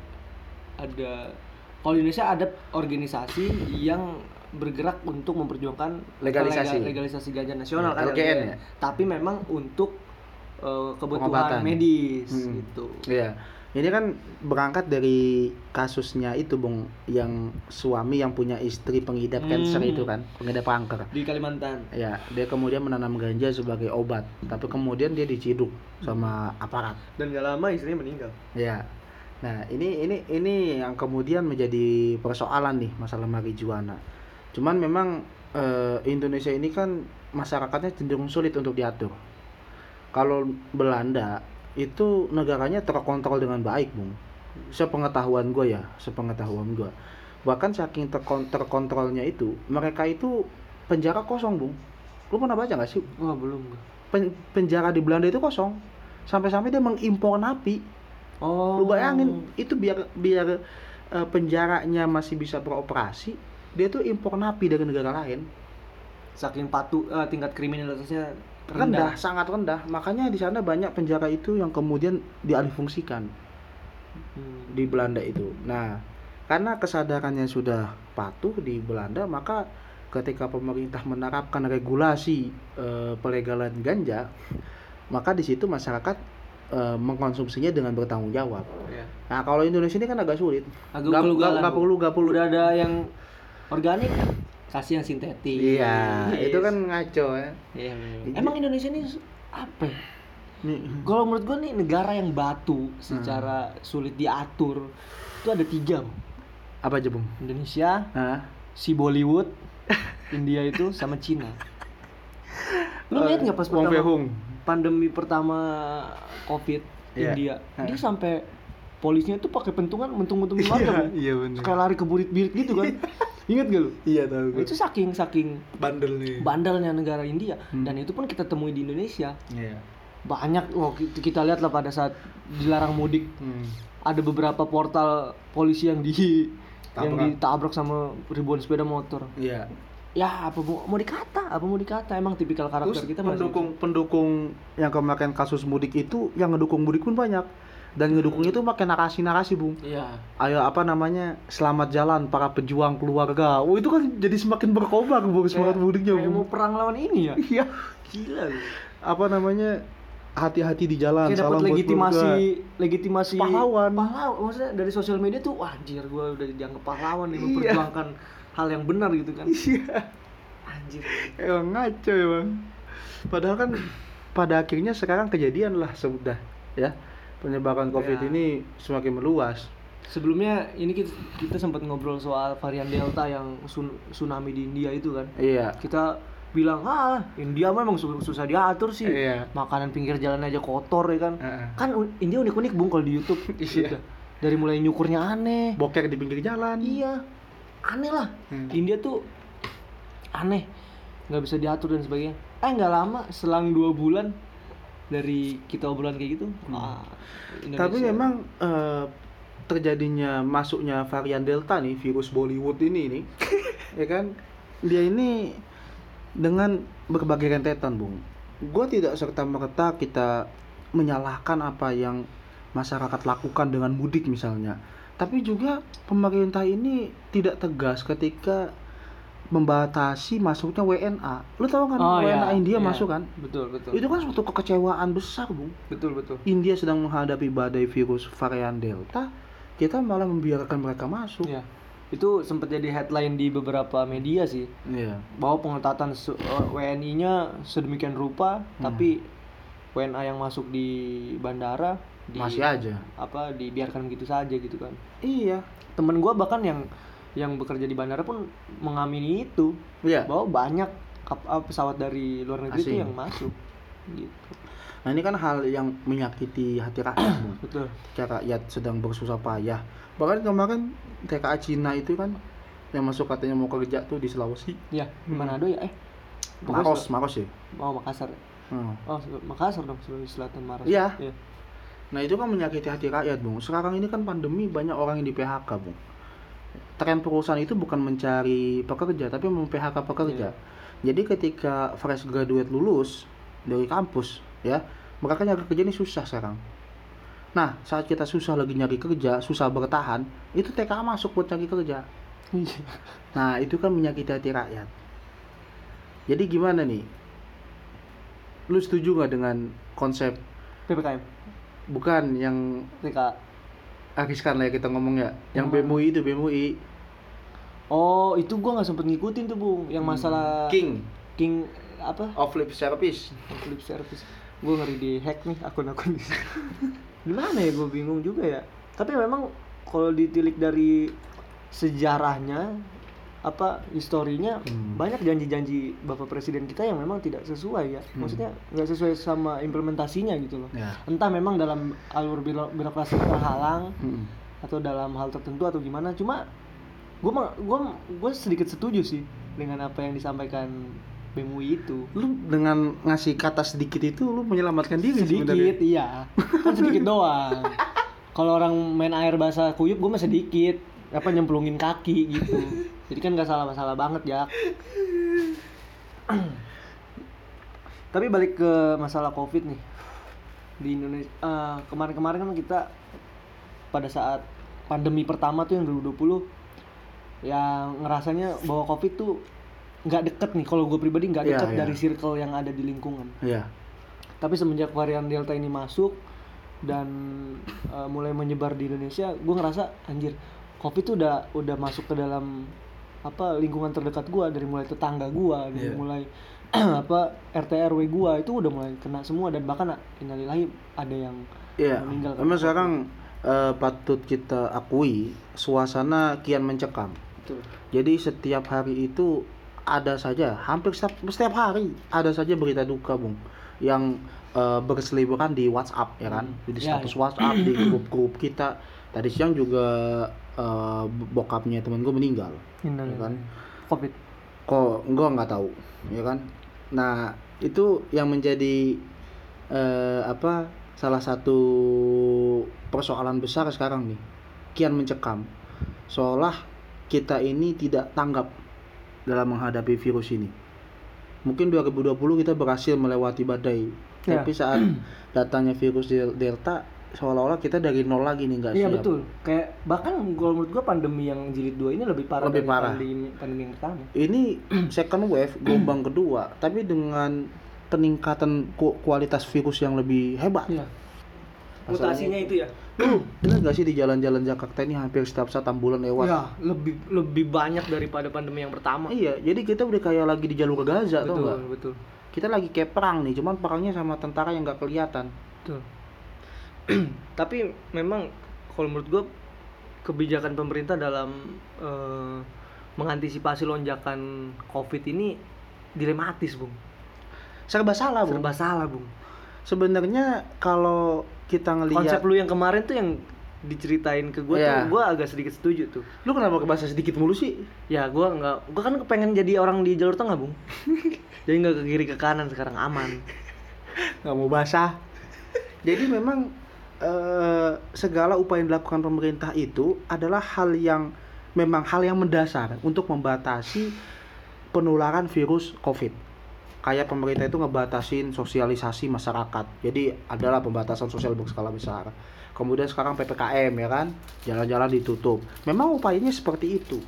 organisasi yang bergerak untuk memperjuangkan legalisasi ganja nasional kan. LGN ya. Tapi memang untuk kebutuhan medis gitu. Iya. Ini kan berangkat dari kasusnya itu, Bung, yang suami yang punya istri pengidap kanker itu kan, pengidap kanker di Kalimantan. Ya, dia kemudian menanam ganja sebagai obat, tapi kemudian dia diciduk sama aparat. Dan gak lama istrinya meninggal. Ya. Nah, ini yang kemudian menjadi persoalan nih masalah marijuana. Cuman memang Indonesia ini kan masyarakatnya cenderung sulit untuk diatur. Kalau Belanda itu negaranya terkontrol dengan baik, Bung. Sepengetahuan gue. Bahkan saking terkontrolnya itu, mereka itu penjara kosong, Bung. Lu pernah baca nggak sih? Wah, belum. Penjara di Belanda itu kosong. Sampai-sampai dia mengimpor napi. Oh. Lu bayangin, itu biar penjaranya masih bisa beroperasi, dia tuh impor napi dari negara lain. Saking tingkat kriminalitasnya rendah, sangat rendah. Makanya di sana banyak penjara itu yang kemudian dialihfungsikan di Belanda itu. Nah, karena kesadarannya sudah patuh di Belanda, maka ketika pemerintah menerapkan regulasi pelegalan ganja, maka di situ masyarakat mengkonsumsinya dengan bertanggung jawab. Yeah. Nah, kalau Indonesia ini kan agak sulit. Agak perlu. Udah ada yang organik, kasih yang sintetik. Iya, yes. Itu kan ngaco ya. Iya, emang Indonesia ini apa? Kalau menurut gue nih negara yang batu secara sulit diatur itu ada 3. Apa aja, Bung? Indonesia, si Bollywood, India itu sama Cina. Lu lihat nggak pas pandemi pertama COVID, yeah, India, dia sampai polisnya tuh pakai pentungan, mentung-mentung gimana? Iya benar. Kayak lari ke burit-birit gitu kan. Ingat gak lu? Iya, tahu gue. Itu saking bandelnya negara India, dan itu pun kita temui di Indonesia. Iya. Banyak kita lihat lah pada saat dilarang mudik. Ada beberapa portal polisi yang ditabrak sama ribuan sepeda motor. Iya. Ya, apa mau dikata? Emang tipikal karakter terus kita pendukung yang kemarin kasus mudik itu, yang ngedukung mudik pun banyak. Dan ngedukungnya itu pakai narasi, Bung. Iya. Ayo selamat jalan para pejuang keluarga. Oh, itu kan jadi semakin berkobar, Bung, semangat mudiknya, Bung. Kayak mau perang lawan ini ya? Iya. Gila. Hati-hati di jalan. Kayak dapat legitimasi pahlawan. Maksudnya dari sosial media tuh, wah anjir, gue udah dianggap pahlawan nih, memperjuangkan hal yang benar gitu kan. Iya. Anjir. Emang ngaco ya, Bang. Padahal kan pada akhirnya sekarang kejadian lah sudah ya. Penyebaran COVID ini semakin meluas. Sebelumnya ini kita sempat ngobrol soal varian Delta yang tsunami di India itu kan. Iya. Kita bilang, ah India memang susah diatur sih, iya. Makanan pinggir jalan aja kotor ya kan. Kan India unik-unik Bung kalau di YouTube. Iya. Gitu. Dari mulai nyukurnya aneh, boker di pinggir jalan. Iya. Aneh lah. India tuh aneh. Enggak bisa diatur dan sebagainya. Enggak lama, selang 2 bulan dari kita obrolan kayak gitu. Tapi memang terjadinya masuknya varian Delta nih, virus Bollywood ini ya kan, dia ini dengan berbagai rentetan, Bung. Gue tidak serta-merta kita menyalahkan apa yang masyarakat lakukan dengan mudik misalnya. Tapi juga pemerintah ini tidak tegas ketika membatasi masuknya WNA. Lu tahu kan WNA India masuk kan? Betul, betul. Itu kan suatu kekecewaan besar, Bung. Betul, betul. India sedang menghadapi badai virus varian Delta, kita malah membiarkan mereka masuk. Iya. Itu sempat jadi headline di beberapa media sih. Iya. Bahwa pengetatan WNI-nya sedemikian rupa, tapi WNA yang masuk di bandara masih aja apa dibiarkan gitu saja gitu kan. Iya. Temen gua bahkan yang bekerja di bandara pun mengamini itu. Iya. Bahwa banyak pesawat dari luar negeri itu yang masuk gitu. Nah, ini kan hal yang menyakiti hati rakyat, Bu. Betul. Rakyat sedang bersusah payah. Bahkan kemarin TKA Cina itu kan yang masuk katanya mau kerja tuh di Sulawesi. Iya, di Manado ya. Maros ya. Oh, Makassar. Oh, Makassar dong, Sulawesi Selatan Maros. Iya. Ya. Nah, itu kan menyakiti hati rakyat, Bung. Sekarang ini kan pandemi, banyak orang yang di PHK, Bung. Tren perusahaan itu bukan mencari pekerja, tapi mem-PHK pekerja. Ya. Jadi ketika fresh graduate lulus dari kampus, ya, mereka nyari kerja ini susah sekarang. Nah, saat kita susah lagi nyari kerja, susah bertahan, itu TKA masuk buat cari kerja. Nah, itu kan menyakiti hati rakyat. Jadi gimana nih? Lu setuju nggak dengan konsep PPKM? Bukan yang TKA. Akhirkan lah ya kita ngomong ya. Yang BMUI itu BMUI. Oh, itu gua nggak sempet ngikutin tuh, Bung. Yang masalah King apa? Off-lip service. Gue ngeri di hack nih akun-akun. Gimana ya, gue bingung juga ya. Tapi memang kalau ditilik dari sejarahnya, apa historinya, banyak janji-janji Bapak Presiden kita yang memang tidak sesuai ya. Maksudnya nggak sesuai sama implementasinya gitu loh. Ya. Entah memang dalam alur birokrasi terhalang atau dalam hal tertentu atau gimana. Cuma gue sedikit setuju sih dengan apa yang disampaikan BMUI itu. Lu dengan ngasih kata sedikit itu lu menyelamatkan diri sebenarnya. Sedikit, iya. Kan sedikit doang. Kalau orang main air basah kuyup, gue mah sedikit apa nyemplungin kaki gitu. Jadi kan enggak salah-salah banget, ya. Tapi balik ke masalah Covid nih. Di Indonesia kemarin-kemarin kan kita pada saat pandemi pertama tuh yang 2020 yang ngerasanya bahwa Covid tuh nggak deket nih, kalau gue pribadi nggak deket dari circle yang ada di lingkungan. Tapi semenjak varian Delta ini masuk dan mulai menyebar di Indonesia, gue ngerasa anjir, Covid tuh udah masuk ke dalam apa lingkungan terdekat gue, dari mulai tetangga gue, dari mulai apa RT RW gue itu udah mulai kena semua, dan bahkan innalillahi ada yang meninggal. Memang sekarang patut kita akui suasana kian mencekam. Betul. Jadi setiap hari itu ada saja, hampir setiap hari ada saja berita duka, Bung, yang berseliweran di WhatsApp ya kan, di status WhatsApp, di grup-grup kita. Tadi siang juga bokapnya temen gue meninggal, ya kan? Covid. Kok gue nggak tahu, ya kan? Nah itu yang menjadi salah satu persoalan besar sekarang nih, kian mencekam. Seolah kita ini tidak tanggap dalam menghadapi virus ini. Mungkin 2020 kita berhasil melewati badai, tapi saat datangnya virus Delta seolah-olah kita dari nol lagi nih, nggak siap. Iya betul. Kayak bahkan menurut gue pandemi yang jilid 2 ini lebih parah. Pandemi yang pertama. Ini second wave, gelombang kedua, tapi dengan peningkatan kualitas virus yang lebih hebat. Iya. Mutasinya itu ya. Benar nggak sih di jalan-jalan Jakarta ini hampir setiap saat ambulan lewat? Ya, lebih banyak daripada pandemi yang pertama. Iya, jadi kita udah kayak lagi di jalur Gaza, tau nggak? Betul. Kita lagi kayak perang nih, cuman perangnya sama tentara yang nggak kelihatan. Betul. Tapi memang kalau menurut gue kebijakan pemerintah dalam mengantisipasi lonjakan COVID ini dilematis, Bung. Serba salah, Bung. Sebenarnya kalau kita ngelihat konsep lu yang kemarin tuh yang diceritain ke gue tuh gue agak sedikit setuju tuh. Lu kenapa kebahasa sedikit mulu sih? Ya gue kan pengen jadi orang di jalur tengah, Bung. Jadi nggak ke kiri ke kanan, sekarang aman. Nggak mau basah. Jadi memang segala upaya yang dilakukan pemerintah itu adalah hal yang mendasar untuk membatasi penularan virus COVID. Kayak pemerintah itu ngebatasin sosialisasi masyarakat. Jadi adalah pembatasan sosial berskala besar. Kemudian sekarang PPKM, ya kan? Jalan-jalan ditutup. Memang upayanya seperti itu.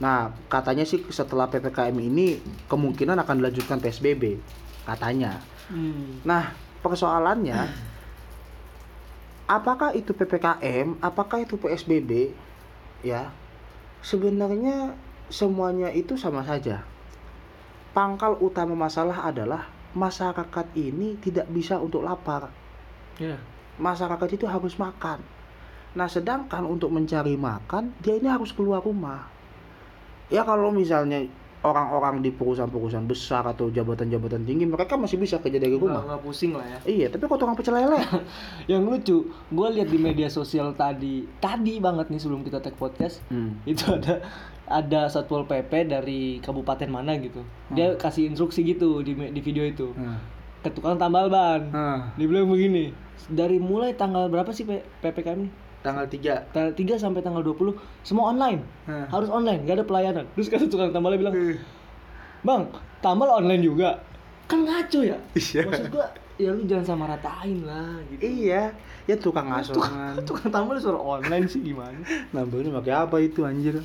Nah, katanya sih setelah PPKM ini kemungkinan akan dilanjutkan PSBB. Katanya. Nah, persoalannya apakah itu PPKM, apakah itu PSBB? Ya. Sebenarnya semuanya itu sama saja. Pangkal utama masalah adalah masyarakat ini tidak bisa untuk lapar. Yeah. Masyarakat itu harus makan. Nah, sedangkan untuk mencari makan, dia ini harus keluar rumah. Ya, kalau misalnya orang-orang di perusahaan-perusahaan besar atau jabatan-jabatan tinggi, mereka masih bisa kerja dari rumah. Nggak pusing lah ya. Iya, tapi kok tukang pecel lele? Yang lucu, gue lihat di media sosial tadi banget nih sebelum kita take podcast, itu ada Satpol PP dari kabupaten mana gitu. Dia kasih instruksi gitu di video itu. Ke tukang tambal ban. Dia bilang begini, dari mulai tanggal berapa sih PPKM ini? Tanggal 3. Tanggal 3 sampai tanggal 20 semua online. Harus online, enggak ada pelayanan. Terus kata tukang tambalnya bilang, "Bang, tambal online juga." Kan ngaco ya? Iya. Maksud gua, ya lu jangan sama ratain lah gitu. Iya, ya tukang asongan. Tukang tambal suruh online sih gimana? Nambalnya pakai apa itu anjir?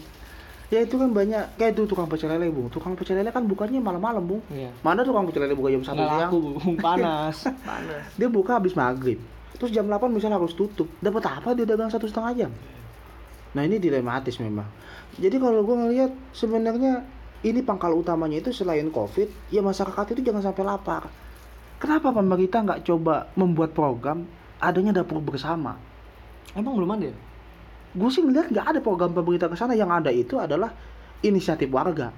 Ya itu kan banyak, kayak itu tukang pecel lele, Bung. Tukang pecel lele kan bukannya malam-malam, Bung. Iya. Mana tukang pecel lele buka jam 1 siang? Bung, panas. Dia buka habis maghrib. Terus jam 8 misalnya harus tutup. Dapat apa dia dagang 1,5 jam? Nah, ini dilematis memang. Jadi kalau gue ngelihat sebenarnya ini pangkal utamanya itu selain COVID, ya masyarakat itu jangan sampai lapar. Kenapa pemerintah nggak coba membuat program adanya dapur bersama? Emang belum ada ya? Gue sih ngeliat nggak ada program pemerintah kesana. Yang ada itu adalah inisiatif warga.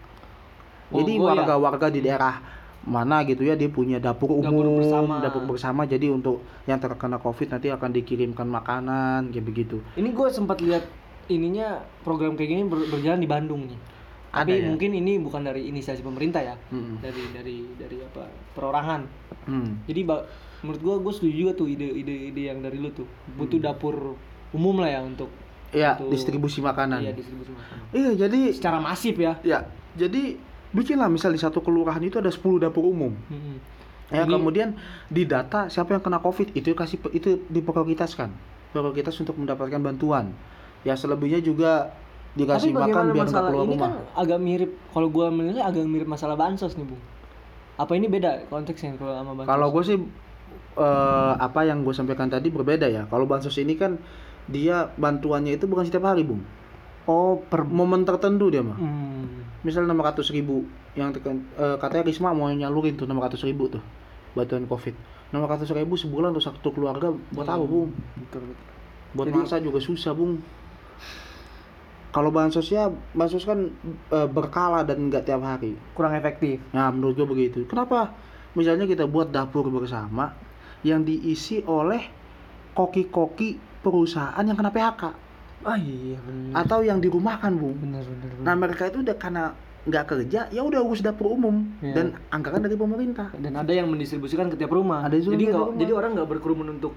Jadi warga-warga di daerah mana gitu ya, dia punya dapur umum, dapur bersama. Jadi untuk yang terkena COVID nanti akan dikirimkan makanan kayak begitu. Ini gue sempat lihat ininya, program kayak gini berjalan di Bandung nih. Tapi mungkin ini bukan dari inisiasi pemerintah ya, dari apa, perorangan. Jadi menurut gue setuju juga tuh ide yang dari lu tuh, butuh dapur umum lah ya untuk distribusi makanan. Iya, distribusi makanan. Iya, jadi secara masif ya. Iya. Jadi bikinlah misal di satu kelurahan itu ada 10 dapur umum. Ya, jadi, kemudian di data siapa yang kena COVID itu diprioritaskan. Prioritas untuk mendapatkan bantuan. Ya, selebihnya juga dikasih makan biar enggak keluar rumah. Tapi ini kan agak mirip, kalau gua menilai agak mirip masalah bansos nih, Bung. Apa ini beda konteksnya kalau sama bansos? Kalau gua sih apa yang gua sampaikan tadi berbeda ya. Kalau bansos ini kan dia bantuannya itu bukan setiap hari, Bung. Oh, per momen tertentu dia mah. Misalnya 600.000 yang katanya Risma mau nyalurin tuh 600.000 tuh bantuan COVID. 600.000 sebulan untuk satu keluarga buat apa, Bung? Buat masa juga susah, Bung. Kalau bansos kan berkala dan nggak tiap hari. Kurang efektif. Nah, menurut gue begitu. Kenapa? Misalnya kita buat dapur bersama yang diisi oleh koki-koki perusahaan yang kena PHK. Oh iya, bener. Atau yang dirumahkan, Bung. Bener. Nah, mereka itu udah karena nggak kerja, ya udah urus dapur umum dan anggaran dari pemerintah. Dan ada yang mendistribusikan ke tiap rumah. Jadi orang nggak berkerumun untuk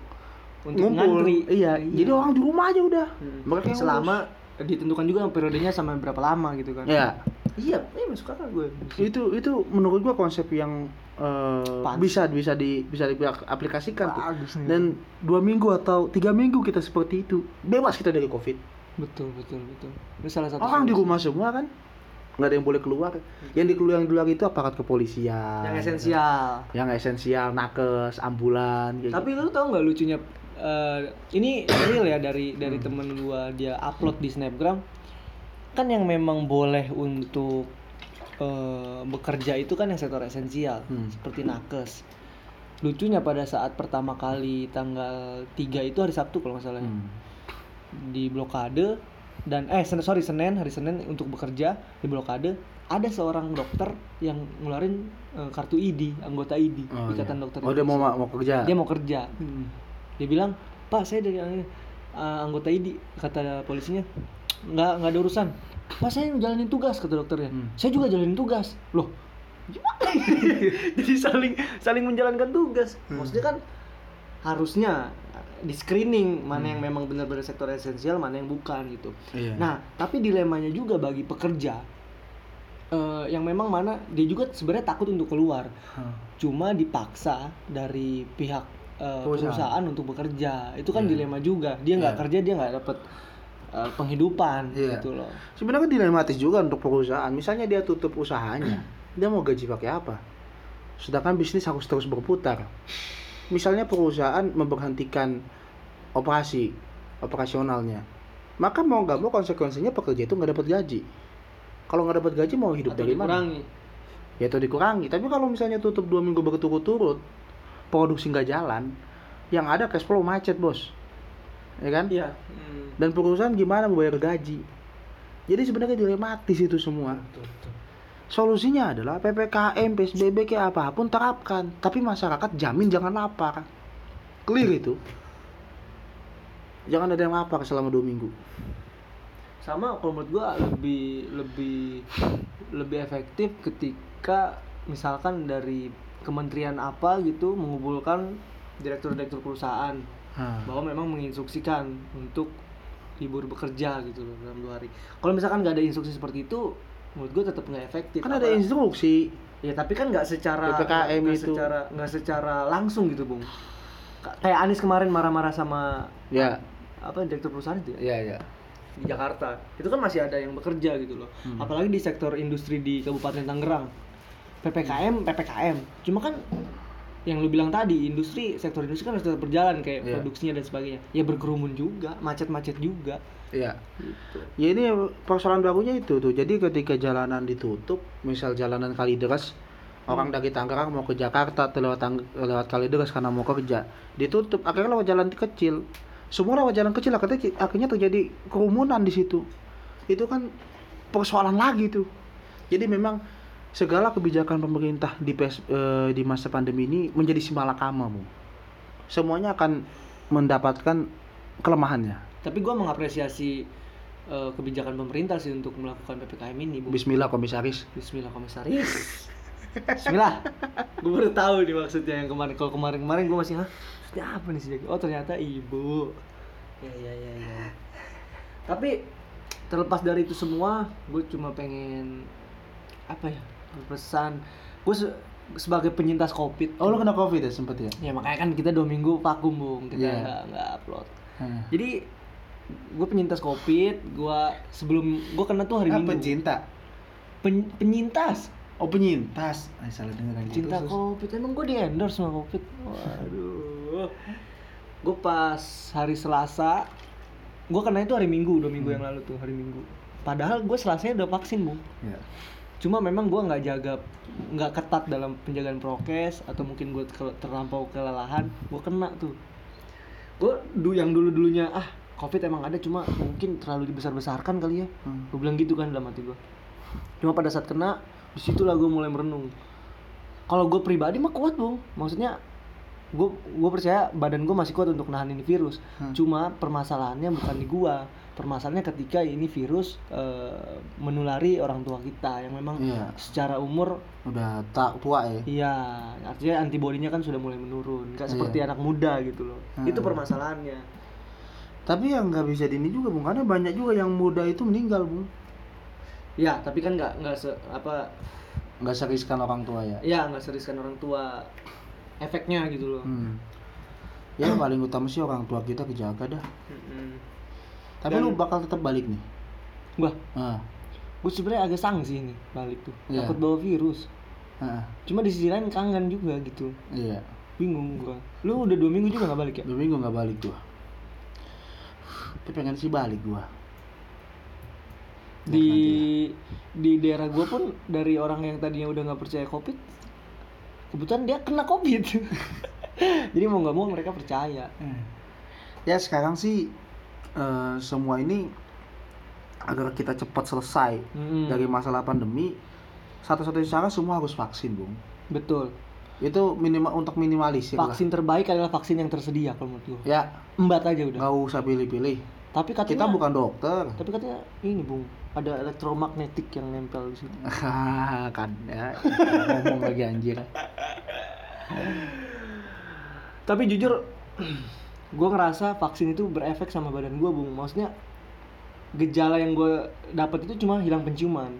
ngantri. Iya. Jadi orang di rumah aja udah. Mereka selama urus. Ditentukan juga periodenya sampai berapa lama gitu kan. Iya. Iya, masuk akal gue. Itu menurut gue konsep yang bisa diaplikasikan tuh. Dan 2 minggu atau 3 minggu kita seperti itu, bebas kita dari COVID. Betul. Ini salah satu orang di rumah semua kan, nggak ada yang boleh keluar. Yang dikeluar itu aparat kepolisian. Yang esensial, nakes, ambulan. Tapi lu tau nggak lucunya? Ini real ya dari temen gua, dia upload di Snapgram. Kan yang memang boleh untuk bekerja itu kan yang sektor esensial, seperti nakes. Lucunya pada saat pertama kali tanggal 3 itu hari Sabtu kalau nggak salah, di blokade dan hari Senin untuk bekerja di blokade, ada seorang dokter yang ngeluarin kartu ID, anggota ID, ikatan dokter. Oh, dia mau kerja. Dia mau kerja. Hmm. Dia bilang, "Pak, saya dari anggota ID," kata polisinya. Enggak ada urusan. "Pak, saya jalanin tugas," kata dokternya. "Saya juga jalanin tugas." Loh. Jadi saling menjalankan tugas. Maksudnya kan harusnya di screening mana yang memang benar-benar sektor esensial, mana yang bukan gitu. Iya. Nah, tapi dilemanya juga bagi pekerja yang memang mana dia juga sebenarnya takut untuk keluar, cuma dipaksa dari pihak perusahaan untuk bekerja. Itu kan dilema juga. Dia nggak kerja, dia nggak dapat penghidupan gitu loh. Sebenarnya dilematis juga untuk perusahaan. Misalnya dia tutup usahanya, dia mau gaji pakai apa? Sedangkan bisnis harus terus berputar. Misalnya perusahaan memberhentikan operasionalnya, maka mau nggak mau konsekuensinya pekerja itu nggak dapat gaji. Kalau nggak dapat gaji mau hidup atau dari dikurangi. Mana? Ya itu dikurangi. Tapi kalau misalnya tutup 2 minggu berturut-turut, produksi nggak jalan, yang ada cash flow macet, bos, ya kan? Iya. Dan perusahaan gimana membayar gaji? Jadi sebenarnya dilematis itu semua. Betul. Solusinya adalah PPKM, PSBB kayak apapun terapkan, tapi masyarakat jamin jangan lapar. Clear itu. Jangan ada yang lapar selama 2 minggu. Sama kalau menurut gua lebih efektif ketika misalkan dari kementerian apa gitu mengumpulkan direktur-direktur perusahaan bahwa memang menginstruksikan untuk libur bekerja gitu loh dalam 2 hari. Kalau misalkan enggak ada instruksi seperti itu, menurut gue tetap nggak efektif. Kan ada instruksi. Ya tapi kan nggak secara PPKM itu. Nggak secara langsung gitu, Bung. Kayak Anies kemarin marah-marah sama direktur perusahaan itu. Iya. Di Jakarta. Itu kan masih ada yang bekerja gitu loh. Apalagi di sektor industri di Kabupaten Tangerang. PPKM. Cuma kan yang lu bilang tadi, sektor industri kan harus tetap berjalan kayak produksinya dan sebagainya. Ya berkerumun juga, macet-macet juga. Iya. Gitu. Ya ini persoalan barunya itu tuh. Jadi ketika jalanan ditutup, misal jalanan Kali Deres, orang dari Tangerang mau ke Jakarta lewat Kali Deres karena mau kerja, ditutup. Akhirnya lewat jalan kecil. Semua lewat jalan kecil, akhirnya terjadi kerumunan di situ. Itu kan persoalan lagi tuh. Jadi memang segala kebijakan pemerintah di masa pandemi ini menjadi simalakama, Bu. Semuanya akan mendapatkan kelemahannya. Tapi gue mengapresiasi kebijakan pemerintah sih untuk melakukan PPKM ini, Bu. Bismillah komisaris. Bismillah. Gue baru tahu nih maksudnya yang kemarin. Kalau kemarin gue masih apa nih sih? Oh ternyata ibu. Ya. Tapi terlepas dari itu semua, gue cuma pengen berpesan. Gue sebagai penyintas covid. Oh lo kena covid ya sempet ya? Ya makanya kan kita 2 minggu vakum, Bung. Kita gak upload. Jadi gue penyintas covid. Gue sebelum gue kena tuh hari Minggu. Penyintas. Oh penyintas. Ay, salah dengeran gitu. Cinta covid. Emang gue di endorse sama covid. Waduh. Gue pas hari Selasa. Gue kena itu hari Minggu, 2 minggu yang lalu tuh hari Minggu. Padahal gue Selasanya udah vaksin, Bung. Iya. Cuma memang gue nggak ketat dalam penjagaan prokes, atau mungkin gue terlampau kelelahan, gue kena tuh. Gue yang dulunya covid emang ada, cuma mungkin terlalu dibesar-besarkan kali ya. Gue bilang gitu kan dalam hati gue. Cuma pada saat kena, disitulah gue mulai merenung. Kalau gue pribadi mah kuat, Bung. Maksudnya gue percaya badan gue masih kuat untuk nahan ini virus. Cuma permasalahannya bukan di gue. Permasalahannya ketika ini virus menulari orang tua kita yang memang secara umur udah tak tua ya. Iya, artinya antibodinya kan sudah mulai menurun, enggak seperti anak muda gitu loh. Itu permasalahannya. Tapi yang enggak bisa dini juga, Bung, karena banyak juga yang muda itu meninggal, Bung. Ya, tapi kan enggak seriskan orang tua ya. Iya, enggak seriskan orang tua efeknya gitu loh. Ya paling utama sih orang tua kita kejaga dah. Tapi lu bakal tetap balik nih? Gua? Gua sebenarnya agak sangsi nih balik tuh. Takut bawa virus. Cuma di sisi lain kangen juga gitu. Iya. Bingung gua. Lu udah 2 minggu juga gak balik ya? 2 minggu gak balik gua. Tapi pengen sih balik gua. Di daerah gua pun dari orang yang tadinya udah gak percaya covid, kebetulan dia kena covid. Jadi mau gak mau mereka percaya. Ya sekarang sih semua ini agar kita cepat selesai dari masalah pandemi, satu-satunya cara semua harus vaksin, Bung. Betul. Itu minimal untuk minimalis ya. Vaksin lah. Terbaik adalah vaksin yang tersedia kalau menurut gue. Ya, embat aja udah. Enggak usah pilih-pilih. Tapi katanya kita bukan dokter. Tapi katanya ini, Bung, ada elektromagnetik yang nempel di situ. Kan ya. Ngomong lagi anjir. Tapi jujur gue ngerasa vaksin itu berefek sama badan gue, Bung. Maksudnya gejala yang gue dapat itu cuma hilang penciuman.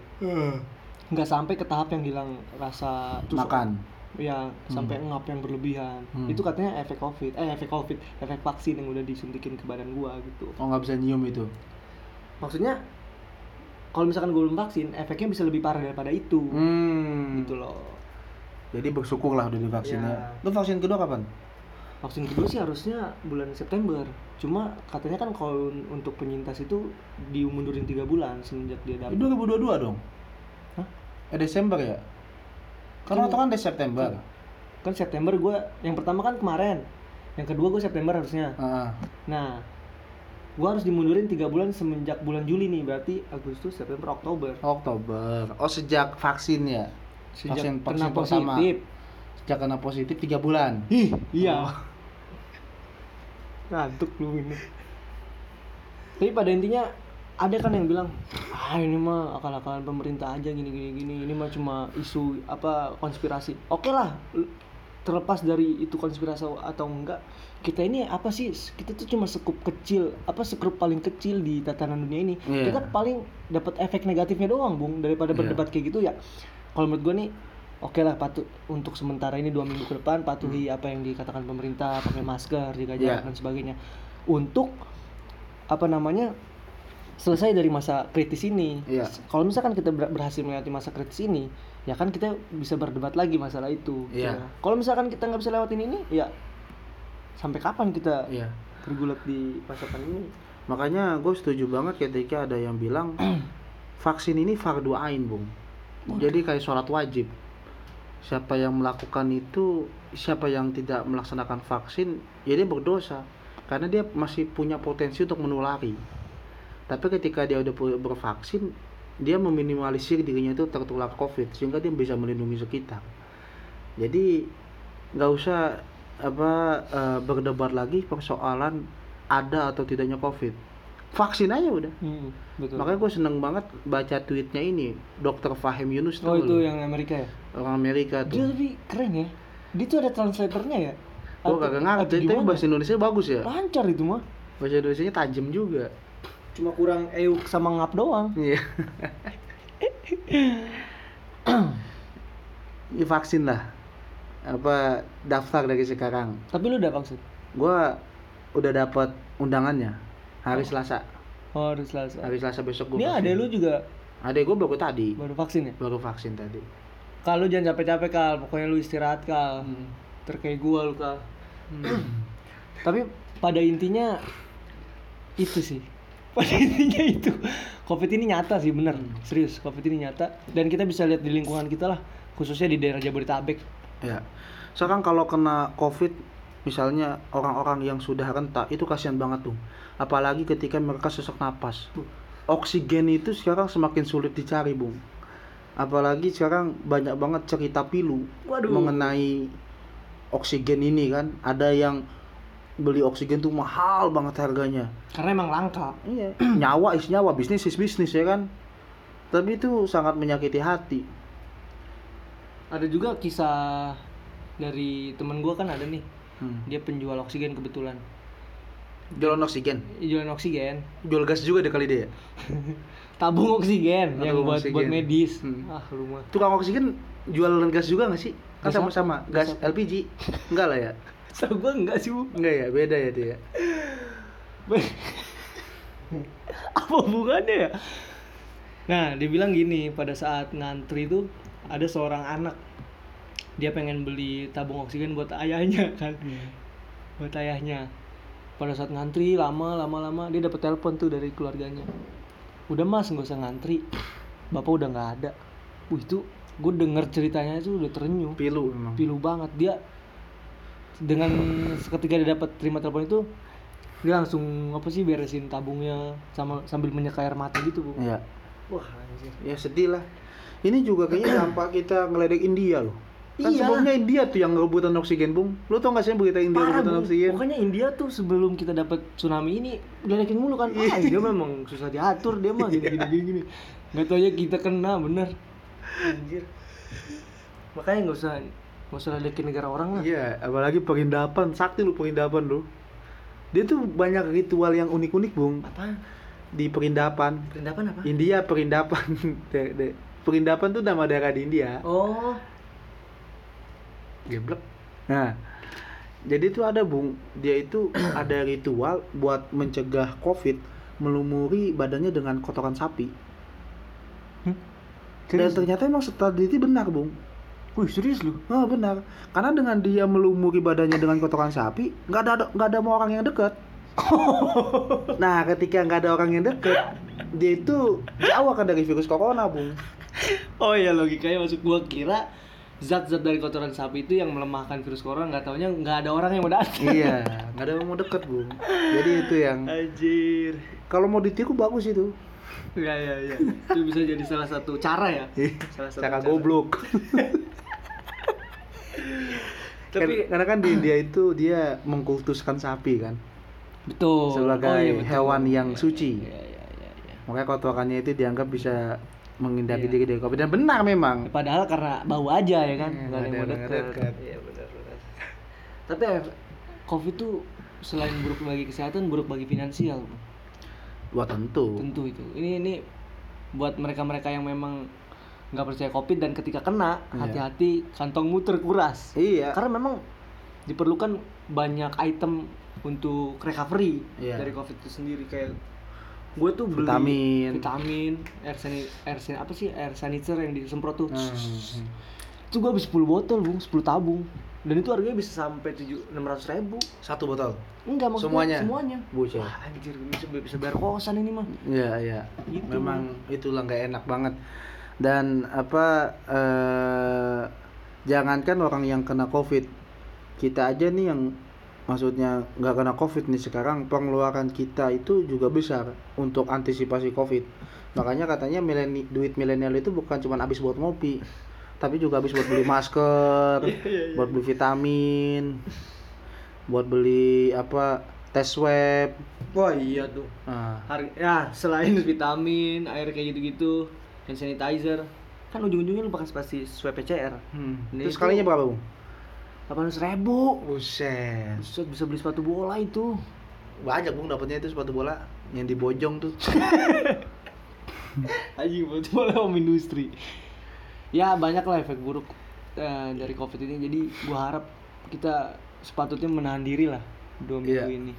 Nggak sampai ke tahap yang hilang rasa makan. Ya, sampai ngap yang berlebihan. Itu katanya efek covid, efek vaksin yang udah disuntikin ke badan gua gitu. Oh, nggak bisa nyium itu? Maksudnya kalau misalkan gua belum vaksin, efeknya bisa lebih parah daripada itu. Gitu loh. Jadi bersyukurlah udah divaksinnya. Lu vaksin kedua kapan? Vaksin kedua sih harusnya bulan September. Cuma katanya kan kalau untuk penyintas itu dimundurin 3 bulan semenjak dia dapat. 2022 dong? Hah? Desember ya? Karena itu kan dari September. Kan September gue, yang pertama kan kemarin. Yang kedua gue September harusnya. Nah, gue harus dimundurin 3 bulan semenjak bulan Juli nih. Berarti Agustus, September, Oktober. Oh, sejak vaksin ya? Sejak vaksin pertama. Sejak kena positif 3 bulan. Ih, iya. Ngantuk lu ini. Tapi pada intinya, ada kan yang bilang, ini mah akal-akalan pemerintah aja gini, ini mah cuma isu konspirasi. Oke lah, terlepas dari itu konspirasi atau enggak, kita ini apa sih, kita tuh cuma sekup kecil, sekup paling kecil di tatanan dunia ini. Kita paling dapat efek negatifnya doang, Bung, daripada berdebat kayak gitu ya. Kalau menurut gue nih, oke lah, patuh untuk sementara ini 2 minggu ke depan, patuhi apa yang dikatakan pemerintah, pakai masker, jaga jarak dan sebagainya. Untuk selesai dari masa kritis ini. Kalau misalkan kita berhasil melewati masa kritis ini, ya kan kita bisa berdebat lagi masalah itu. Kalau misalkan kita nggak bisa lewatin ini, ya sampai kapan kita tergulat di masa pandemi? Makanya gue setuju banget ketika ada yang bilang vaksin ini fardu ain, Bung. Jadi kayak sholat wajib. Siapa yang melakukan itu, siapa yang tidak melaksanakan vaksin, ya dia berdosa, karena dia masih punya potensi untuk menulari. Tapi ketika dia udah bervaksin, dia meminimalisir dirinya itu tertular COVID, sehingga dia bisa melindungi sekitar. Jadi nggak usah berdebat lagi persoalan ada atau tidaknya COVID. Vaksin aja udah. Betul. Makanya gue seneng banget baca tweetnya ini Dr. Fahim Yunus. Oh, itu yang Amerika ya? Orang Amerika tuh. Dia lebih keren ya. Dia tuh ada translatornya ya. Gue kagak ngerti, tapi bahasa Indonesia bagus ya. Lancar itu mah. Bahasa Indonesia tajam juga. Cuma kurang euk sama ngap doang. Iya. Ya, vaksin lah. Daftar dari sekarang. Tapi lu udah vaksin? Gua udah dapat undangannya hari Selasa. Oh, hari Selasa. Hari Selasa besok gua. Ini ada lu juga. Ada gua baru tadi. Baru vaksin ya? Baru vaksin tadi. Kal, lu jangan capek-capek, Kal. Pokoknya lu istirahat, Kal. Terkaya gua lu, Kal. Tapi pada intinya itu sih. Pada intinya itu, COVID ini nyata sih, bener. Serius, COVID ini nyata. Dan kita bisa lihat di lingkungan kita lah, khususnya di daerah Jabodetabek. Ya. Sekarang kalau kena COVID, misalnya orang-orang yang sudah renta, itu kasihan banget tuh. Apalagi ketika mereka sesak napas. Oksigen itu sekarang semakin sulit dicari, Bung. Apalagi sekarang banyak banget cerita pilu mengenai oksigen ini kan. Ada yang beli oksigen tuh mahal banget harganya. Karena emang langka. Iya. Nyawa is nyawa, bisnis is bisnis ya kan. Tapi itu sangat menyakiti hati. Ada juga kisah dari temen gua kan ada nih. Dia penjual oksigen kebetulan. Jualan oksigen. Jual gas juga deh kali dia. Tabung oksigen yang buat medis. Rumah. Tukang oksigen jualan gas juga enggak sih? Kan sama-sama gas LPG. Enggak lah ya. So, gue enggak sih, Bu. Enggak ya, beda ya dia. Apa hubungannya ya? Nah, dia bilang gini, pada saat ngantri itu ada seorang anak. Dia pengen beli tabung oksigen buat ayahnya kan. Buat ayahnya. Pada saat ngantri lama dia dapat telepon tuh dari keluarganya. "Udah, Mas, enggak usah ngantri. Bapak udah enggak ada." Itu gue denger ceritanya itu udah terenyuh. Pilu memang. Pilu banget dia. Dengan seketika dia dapat terima telepon itu, dia langsung apa sih beresin tabungnya sama sambil menyeka air mata gitu, Bu. Iya. Wah, anjir. Ya sedih lah. Ini juga kayaknya dampak kita ngeledek India loh. Kan iya. Sebelumnya India tuh yang rebutan oksigen, Bung. Lu tau gak sih berita India rebutan oksigen? Makanya India tuh sebelum kita dapat tsunami ini ngeledekin mulu kan. Ah, dia memang susah diatur dia mah gini-gini. Enggak tahu aja kita kena bener. Anjir. Makanya enggak usah ledekin negara orang lah. Iya, apalagi Perindapan, sakti lu Perindapan lu. Dia tuh banyak ritual yang unik-unik, Bung. Apa? Di Perindapan. Perindapan apa? India Perindapan. Perindapan tuh nama daerah di India. Oh. Geblek. Nah, jadi itu ada, Bung, dia itu ada ritual buat mencegah COVID, melumuri badannya dengan kotoran sapi. Dan ternyata emang strategi benar, Bung. Wih, serius lu? Oh, benar. Karena dengan dia melumuri badannya dengan kotoran sapi, nggak ada mau orang yang dekat. Nah, ketika nggak ada orang yang dekat, dia itu jauh kan dari virus corona, Bung. Oh iya, logikanya masuk. Gua kira zat-zat dari kotoran sapi itu yang melemahkan virus corona, nggak taunya nggak ada orang yang mau datang. Iya, nggak ada yang mau deket, Bung. Jadi itu yang anjir. Kalau mau ditiru bagus itu. Iya. Itu bisa jadi salah satu cara ya. Salah satu cara goblok. Tapi karena kan di India itu dia mengkultuskan sapi kan. Betul. Sebagai hewan yang suci. Iya. Makanya kotorannya itu dianggap bisa menghindari diri dari COVID, dan benar memang. Padahal karena bau aja ya kan, nggak ada yang dekat. Iya benar. Tapi COVID itu selain buruk bagi kesehatan, buruk bagi finansial. Wah tentu. Tentu itu. Ini buat mereka-mereka yang memang nggak percaya COVID dan ketika kena hati-hati kantongmu terkuras. Iya. Karena memang diperlukan banyak item untuk recovery dari COVID itu sendiri kayak. Gue tuh beli vitamin air sanitizer yang disemprot tuh. Itu gue habis 10 botol, Bung, 10 tabung. Dan itu harganya bisa sampai 600.000. Satu botol? Enggak, maksudnya semuanya. Bucah. Wah, anjir, bisa bayar kosan ini mah. Iya. Gitu, memang itulah enggak enak banget. Dan jangankan orang yang kena COVID, kita aja nih yang maksudnya nggak kena COVID nih sekarang, pengeluaran kita itu juga besar untuk antisipasi COVID. Makanya katanya duit milenial itu bukan cuma habis buat ngopi, tapi juga habis buat beli masker, buat beli vitamin, buat beli tes swab. Wah iya tuh. Nah. Ya selain vitamin, air kayak gitu-gitu, hand sanitizer, kan ujung-ujungnya lu pasti swab PCR. Terus sekalinya berapa, Bung? 800.000. Buset, bisa beli sepatu bola itu. Banyak, Bung, dapatnya itu sepatu bola yang dibojong tuh. Anjing, sepatu bola home industri. Ya, banyak lah efek buruk dari COVID ini. Jadi, gua harap kita sepatutnya menahan diri lah 2 minggu ini.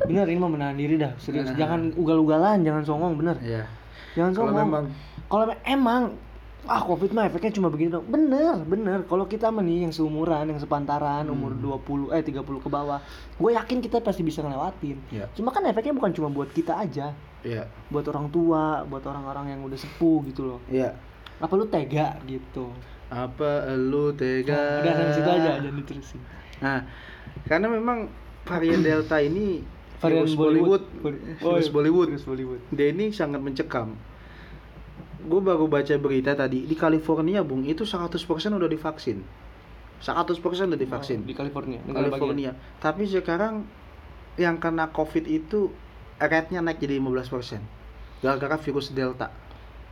Bener, ini mah menahan diri dah. Serius, jangan ugal-ugalan, jangan songong, bener. Iya. Jangan songong. Kalau memang COVID mah efeknya cuma begini dong. Bener. Kalau kita mah nih yang seumuran, yang sepantaran, umur 30 ke bawah, gue yakin kita pasti bisa ngelewatin. Cuma kan efeknya bukan cuma buat kita aja. Buat orang tua, buat orang-orang yang udah sepuh gitu loh. Apa lu tega gitu? Apa lu tega? Udah sampai situ aja, jangan diterusin. Nah, karena memang varian Delta ini varian virus Bollywood. Dia ini sangat mencekam. Gue baru baca berita tadi, di California, Bung, itu 100% udah divaksin. 100% udah divaksin. Oh, di California. Tapi sekarang yang kena COVID itu rate-nya naik jadi 15%. Gara-gara virus Delta.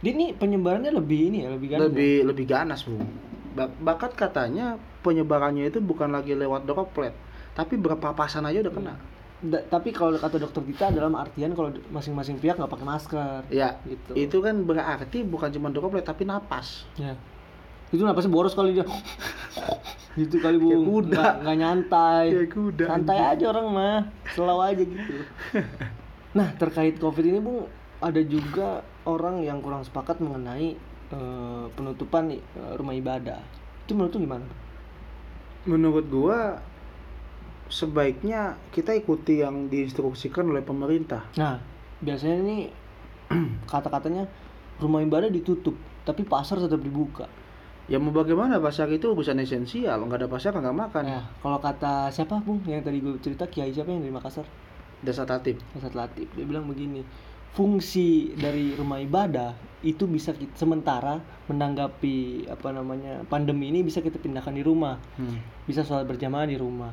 Dia ini penyebarannya lebih ganas. Lebih ganas, Bung. Bahkan katanya penyebarannya itu bukan lagi lewat droplet, tapi berapa pasan aja udah kena. Tapi kalau kata dokter kita dalam artian kalau masing-masing pihak nggak pakai masker, gitu. Itu kan berarti bukan cuma droplet tapi napas. Itu napasnya boros kali dia. Gitu kali, Bung. Nggak nyantai. Santai aja orang mah, selaw aja gitu. Nah, terkait COVID ini, Bung, ada juga orang yang kurang sepakat mengenai penutupan rumah ibadah. Itu menurut lu gimana? Menurut gua sebaiknya kita ikuti yang diinstruksikan oleh pemerintah. Nah, biasanya ini kata-katanya rumah ibadah ditutup, tapi pasar tetap dibuka. Ya mau bagaimana, pasar itu urusan esensial, nggak ada pasar nggak makan. Kalau kata siapa, Bung, yang tadi gue cerita, Kiai siapa yang dari Makassar? Dasar Ratib. Dia bilang begini, fungsi dari rumah ibadah itu bisa kita, sementara menanggapi pandemi ini bisa kita pindahkan di rumah. Bisa sholat berjamaah di rumah,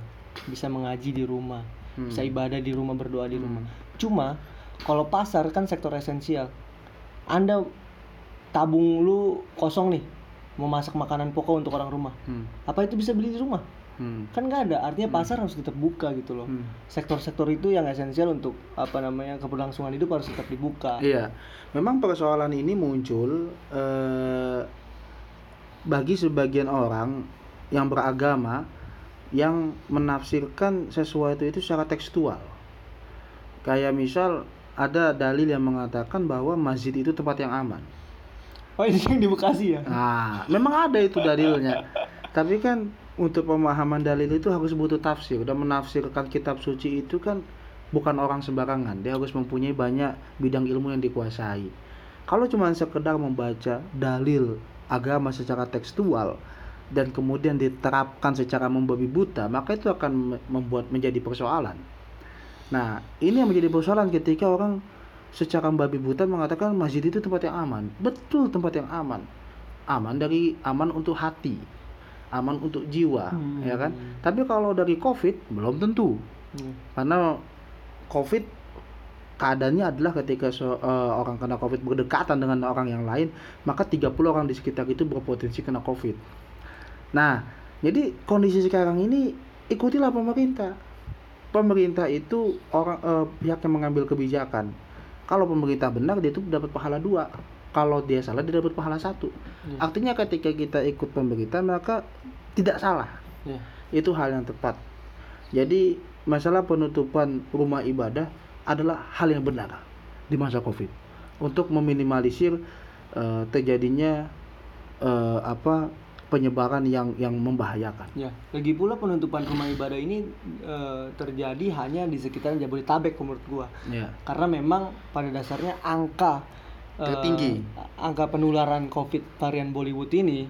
bisa mengaji di rumah, bisa ibadah di rumah, berdoa di rumah. Cuma kalau pasar kan sektor esensial. Anda tabung lu kosong nih, mau masak makanan pokok untuk orang rumah. Apa itu bisa beli di rumah? Kan nggak ada, artinya pasar harus tetap buka gitu loh. Sektor-sektor itu yang esensial untuk keberlangsungan hidup harus tetap dibuka. Iya, memang persoalan ini muncul bagi sebagian orang yang beragama yang menafsirkan sesuatu itu secara tekstual. Kayak misal ada dalil yang mengatakan bahwa masjid itu tempat yang aman. Oh, ini yang di Bekasi ya? Nah, memang ada itu dalilnya. Tapi kan untuk pemahaman dalil itu harus butuh tafsir, dan menafsirkan kitab suci itu kan bukan orang sembarangan. Dia harus mempunyai banyak bidang ilmu yang dikuasai. Kalau cuma sekedar membaca dalil agama secara tekstual dan kemudian diterapkan secara membabi buta, maka itu akan membuat menjadi persoalan. Nah, ini yang menjadi persoalan ketika orang secara membabi buta mengatakan masjid itu tempat yang aman. Betul, tempat yang aman. Aman untuk hati, aman untuk jiwa, ya kan? Tapi kalau dari COVID belum tentu, karena COVID keadaannya adalah ketika orang kena COVID berdekatan dengan orang yang lain, maka 30 orang di sekitar itu berpotensi kena COVID. Nah, jadi kondisi sekarang ini ikutilah pemerintah. Pemerintah itu orang pihak yang mengambil kebijakan. Kalau pemerintah benar, dia itu dapat pahala 2. Kalau dia salah, dia dapat pahala 1. Yeah. Artinya ketika kita ikut pemerintah, maka tidak salah. Yeah. Itu hal yang tepat. Jadi masalah penutupan rumah ibadah adalah hal yang benar di masa COVID untuk meminimalisir terjadinya penyebaran yang membahayakan. Ya, lagi pula penutupan rumah ibadah ini terjadi hanya di sekitaran Jabodetabek menurut gua. Ya. Karena memang pada dasarnya angka tertinggi, angka penularan COVID varian Bollywood ini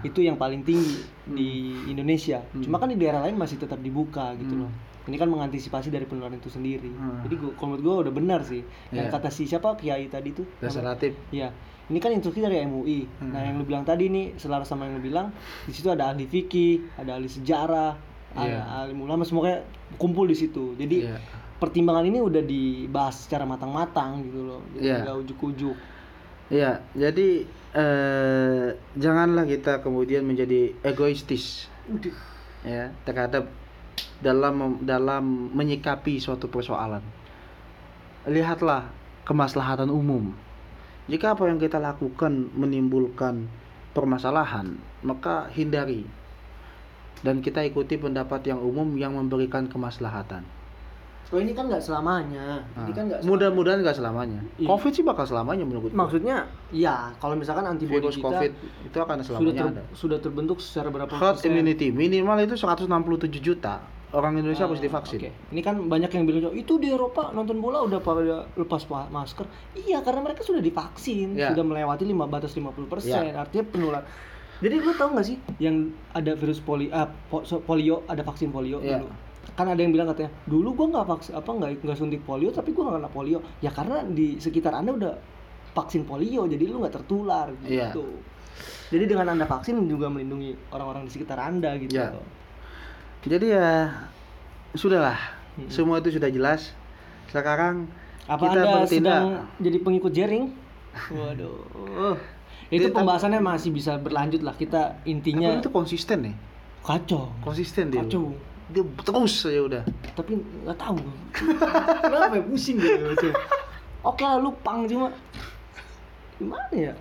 itu yang paling tinggi di Indonesia. Cuma kan di daerah lain masih tetap dibuka gitu loh. Ini kan mengantisipasi dari penularan itu sendiri. Jadi kalau menurut gue udah benar sih. Dan kata siapa Kiai tadi tuh? Dasar Ratib. Iya. Ini kan instruksi dari MUI. Nah, yang lu bilang tadi nih selaras sama yang lu bilang, di situ ada ahli fikih, ada ahli sejarah, ada ahli ulama, semuanya kumpul di situ. Jadi pertimbangan ini udah dibahas secara matang-matang gitu loh, jadi nggak ujuk-ujuk. Iya, jadi janganlah kita kemudian menjadi egoistis, ya, terhadap dalam menyikapi suatu persoalan. Lihatlah kemaslahatan umum. Jika apa yang kita lakukan menimbulkan permasalahan, maka hindari dan kita ikuti pendapat yang umum yang memberikan kemaslahatan. Oh, ini kan nggak selamanya. Mudah-mudahan nggak selamanya. COVID sih bakal selamanya menurut gue. Maksudnya, ya kalau misalkan antibodi virus kita COVID itu akan selamanya sudah terbentuk secara berapa persen? Herd immunity minimal itu 167 juta orang Indonesia harus divaksin. Okay. Ini kan banyak yang bilang itu di Eropa nonton bola udah pada lepas masker. Iya, karena mereka sudah divaksin, sudah melewati batas 50%. Artinya penular. Jadi lu tahu nggak sih yang ada virus polio, ada vaksin polio dulu. Kan ada yang bilang katanya dulu gue nggak vaksin nggak suntik polio tapi gue nggak kena polio, ya karena di sekitar Anda udah vaksin polio jadi lu nggak tertular gitu. Jadi dengan Anda vaksin juga melindungi orang-orang di sekitar Anda gitu. Jadi ya sudahlah, semua itu sudah jelas. Sekarang apa kita Anda sedang jadi pengikut jaring? Waduh. Itu pembahasannya masih bisa berlanjut lah. Kita intinya tapi itu konsisten nih. Kacau. Dia terus aja udah. Tapi nggak tahu. Kenapa ya? Pusing gitu. Oke lah, lu pang cuma. Gimana ya?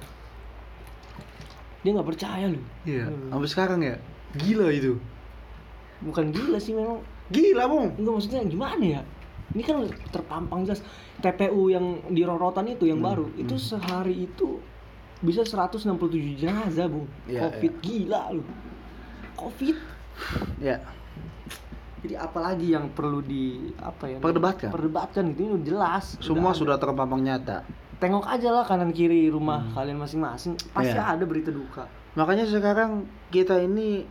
Dia nggak percaya lu. Iya. Sampai sekarang ya. Gila itu. Bukan gila sih memang. Gila bung. Enggak, maksudnya gimana ya? Ini kan terpampang jelas. TPU yang di Rorotan itu yang baru itu sehari itu bisa 167 jenazah bung. Covid gila lu. Covid. Ya. Jadi apalagi yang perlu di perdebatkan gitu, ini jelas semua sudah terpampang nyata. Tengok aja lah kanan kiri rumah kalian masing-masing, pasti ada berita duka. Makanya sekarang kita ini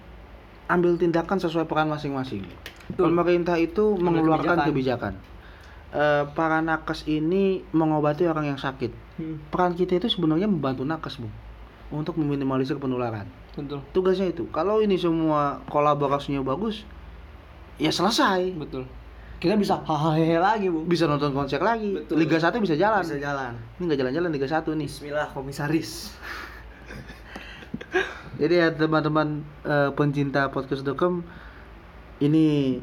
ambil tindakan sesuai peran masing-masing. Betul. Pemerintah itu mengeluarkan kebijakan. para nakes ini mengobati orang yang sakit. Peran kita itu sebenarnya membantu nakes, Bung, untuk meminimalisir penularan. Betul. Tugasnya itu. Kalau ini semua kolaborasinya bagus, ya selesai. Betul. Kita bisa hahaha lagi, Bung. Bisa nonton konser lagi. Betul. Liga 1 bisa jalan. Bisa jalan. Ini enggak jalan-jalan Liga 1 nih. Bismillah, komisaris. Jadi ya teman-teman pencinta podcast Dokam, ini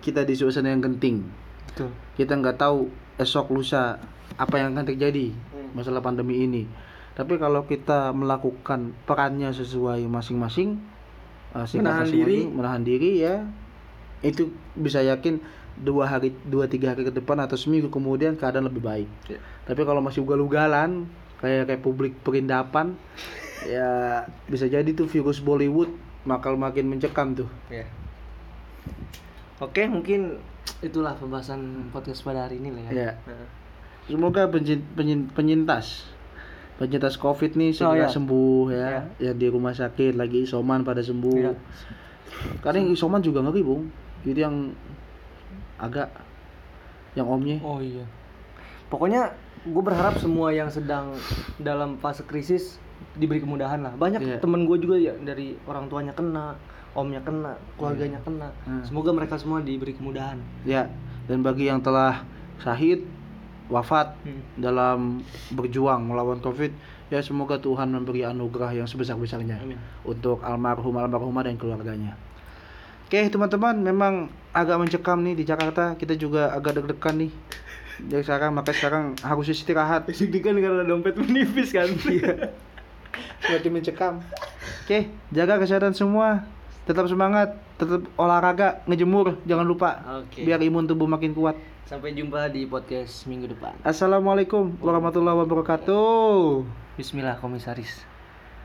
kita di suasana yang genting. Betul. Kita nggak tahu esok lusa apa yang akan terjadi masalah pandemi ini. Tapi kalau kita melakukan perannya sesuai masing-masing, menahan diri ya, itu bisa yakin 2-3 hari ke depan atau seminggu kemudian keadaan lebih baik. Yeah. Tapi kalau masih ugal-ugalan kayak Republik Perindapan, ya bisa jadi tuh virus Bollywood bakal makin mencekam tuh. Yeah. Oke, mungkin itulah pembahasan podcast pada hari ini lah ya. Semoga penyintas COVID nih segera sembuh ya. Ya di rumah sakit lagi isoman pada sembuh. Ya. Karena yang isoman juga ngeri, Bung. Jadi yang agak yang omnya. Oh iya. Pokoknya gue berharap semua yang sedang dalam fase krisis diberi kemudahan lah. Banyak temen gue juga ya, dari orang tuanya kena, omnya kena, keluarganya kena. Semoga mereka semua diberi kemudahan. Ya, dan bagi yang telah syahid, wafat dalam berjuang melawan COVID, ya semoga Tuhan memberi anugerah yang sebesar-besarnya. Amin. Untuk almarhumah dan keluarganya. Oke, teman-teman, memang agak mencekam nih di Jakarta. Kita juga agak deg-degan nih. Dari sekarang, makanya sekarang harus istirahat. Deg-degan karena dompet menipis kan. Iya. Semakin mencekam. Oke, jaga kesehatan semua. Tetap semangat, tetap olahraga, ngejemur, jangan lupa. Okay. Biar imun tubuh makin kuat. Sampai jumpa di podcast minggu depan. Assalamualaikum warahmatullahi wabarakatuh. Bismillah, komisaris.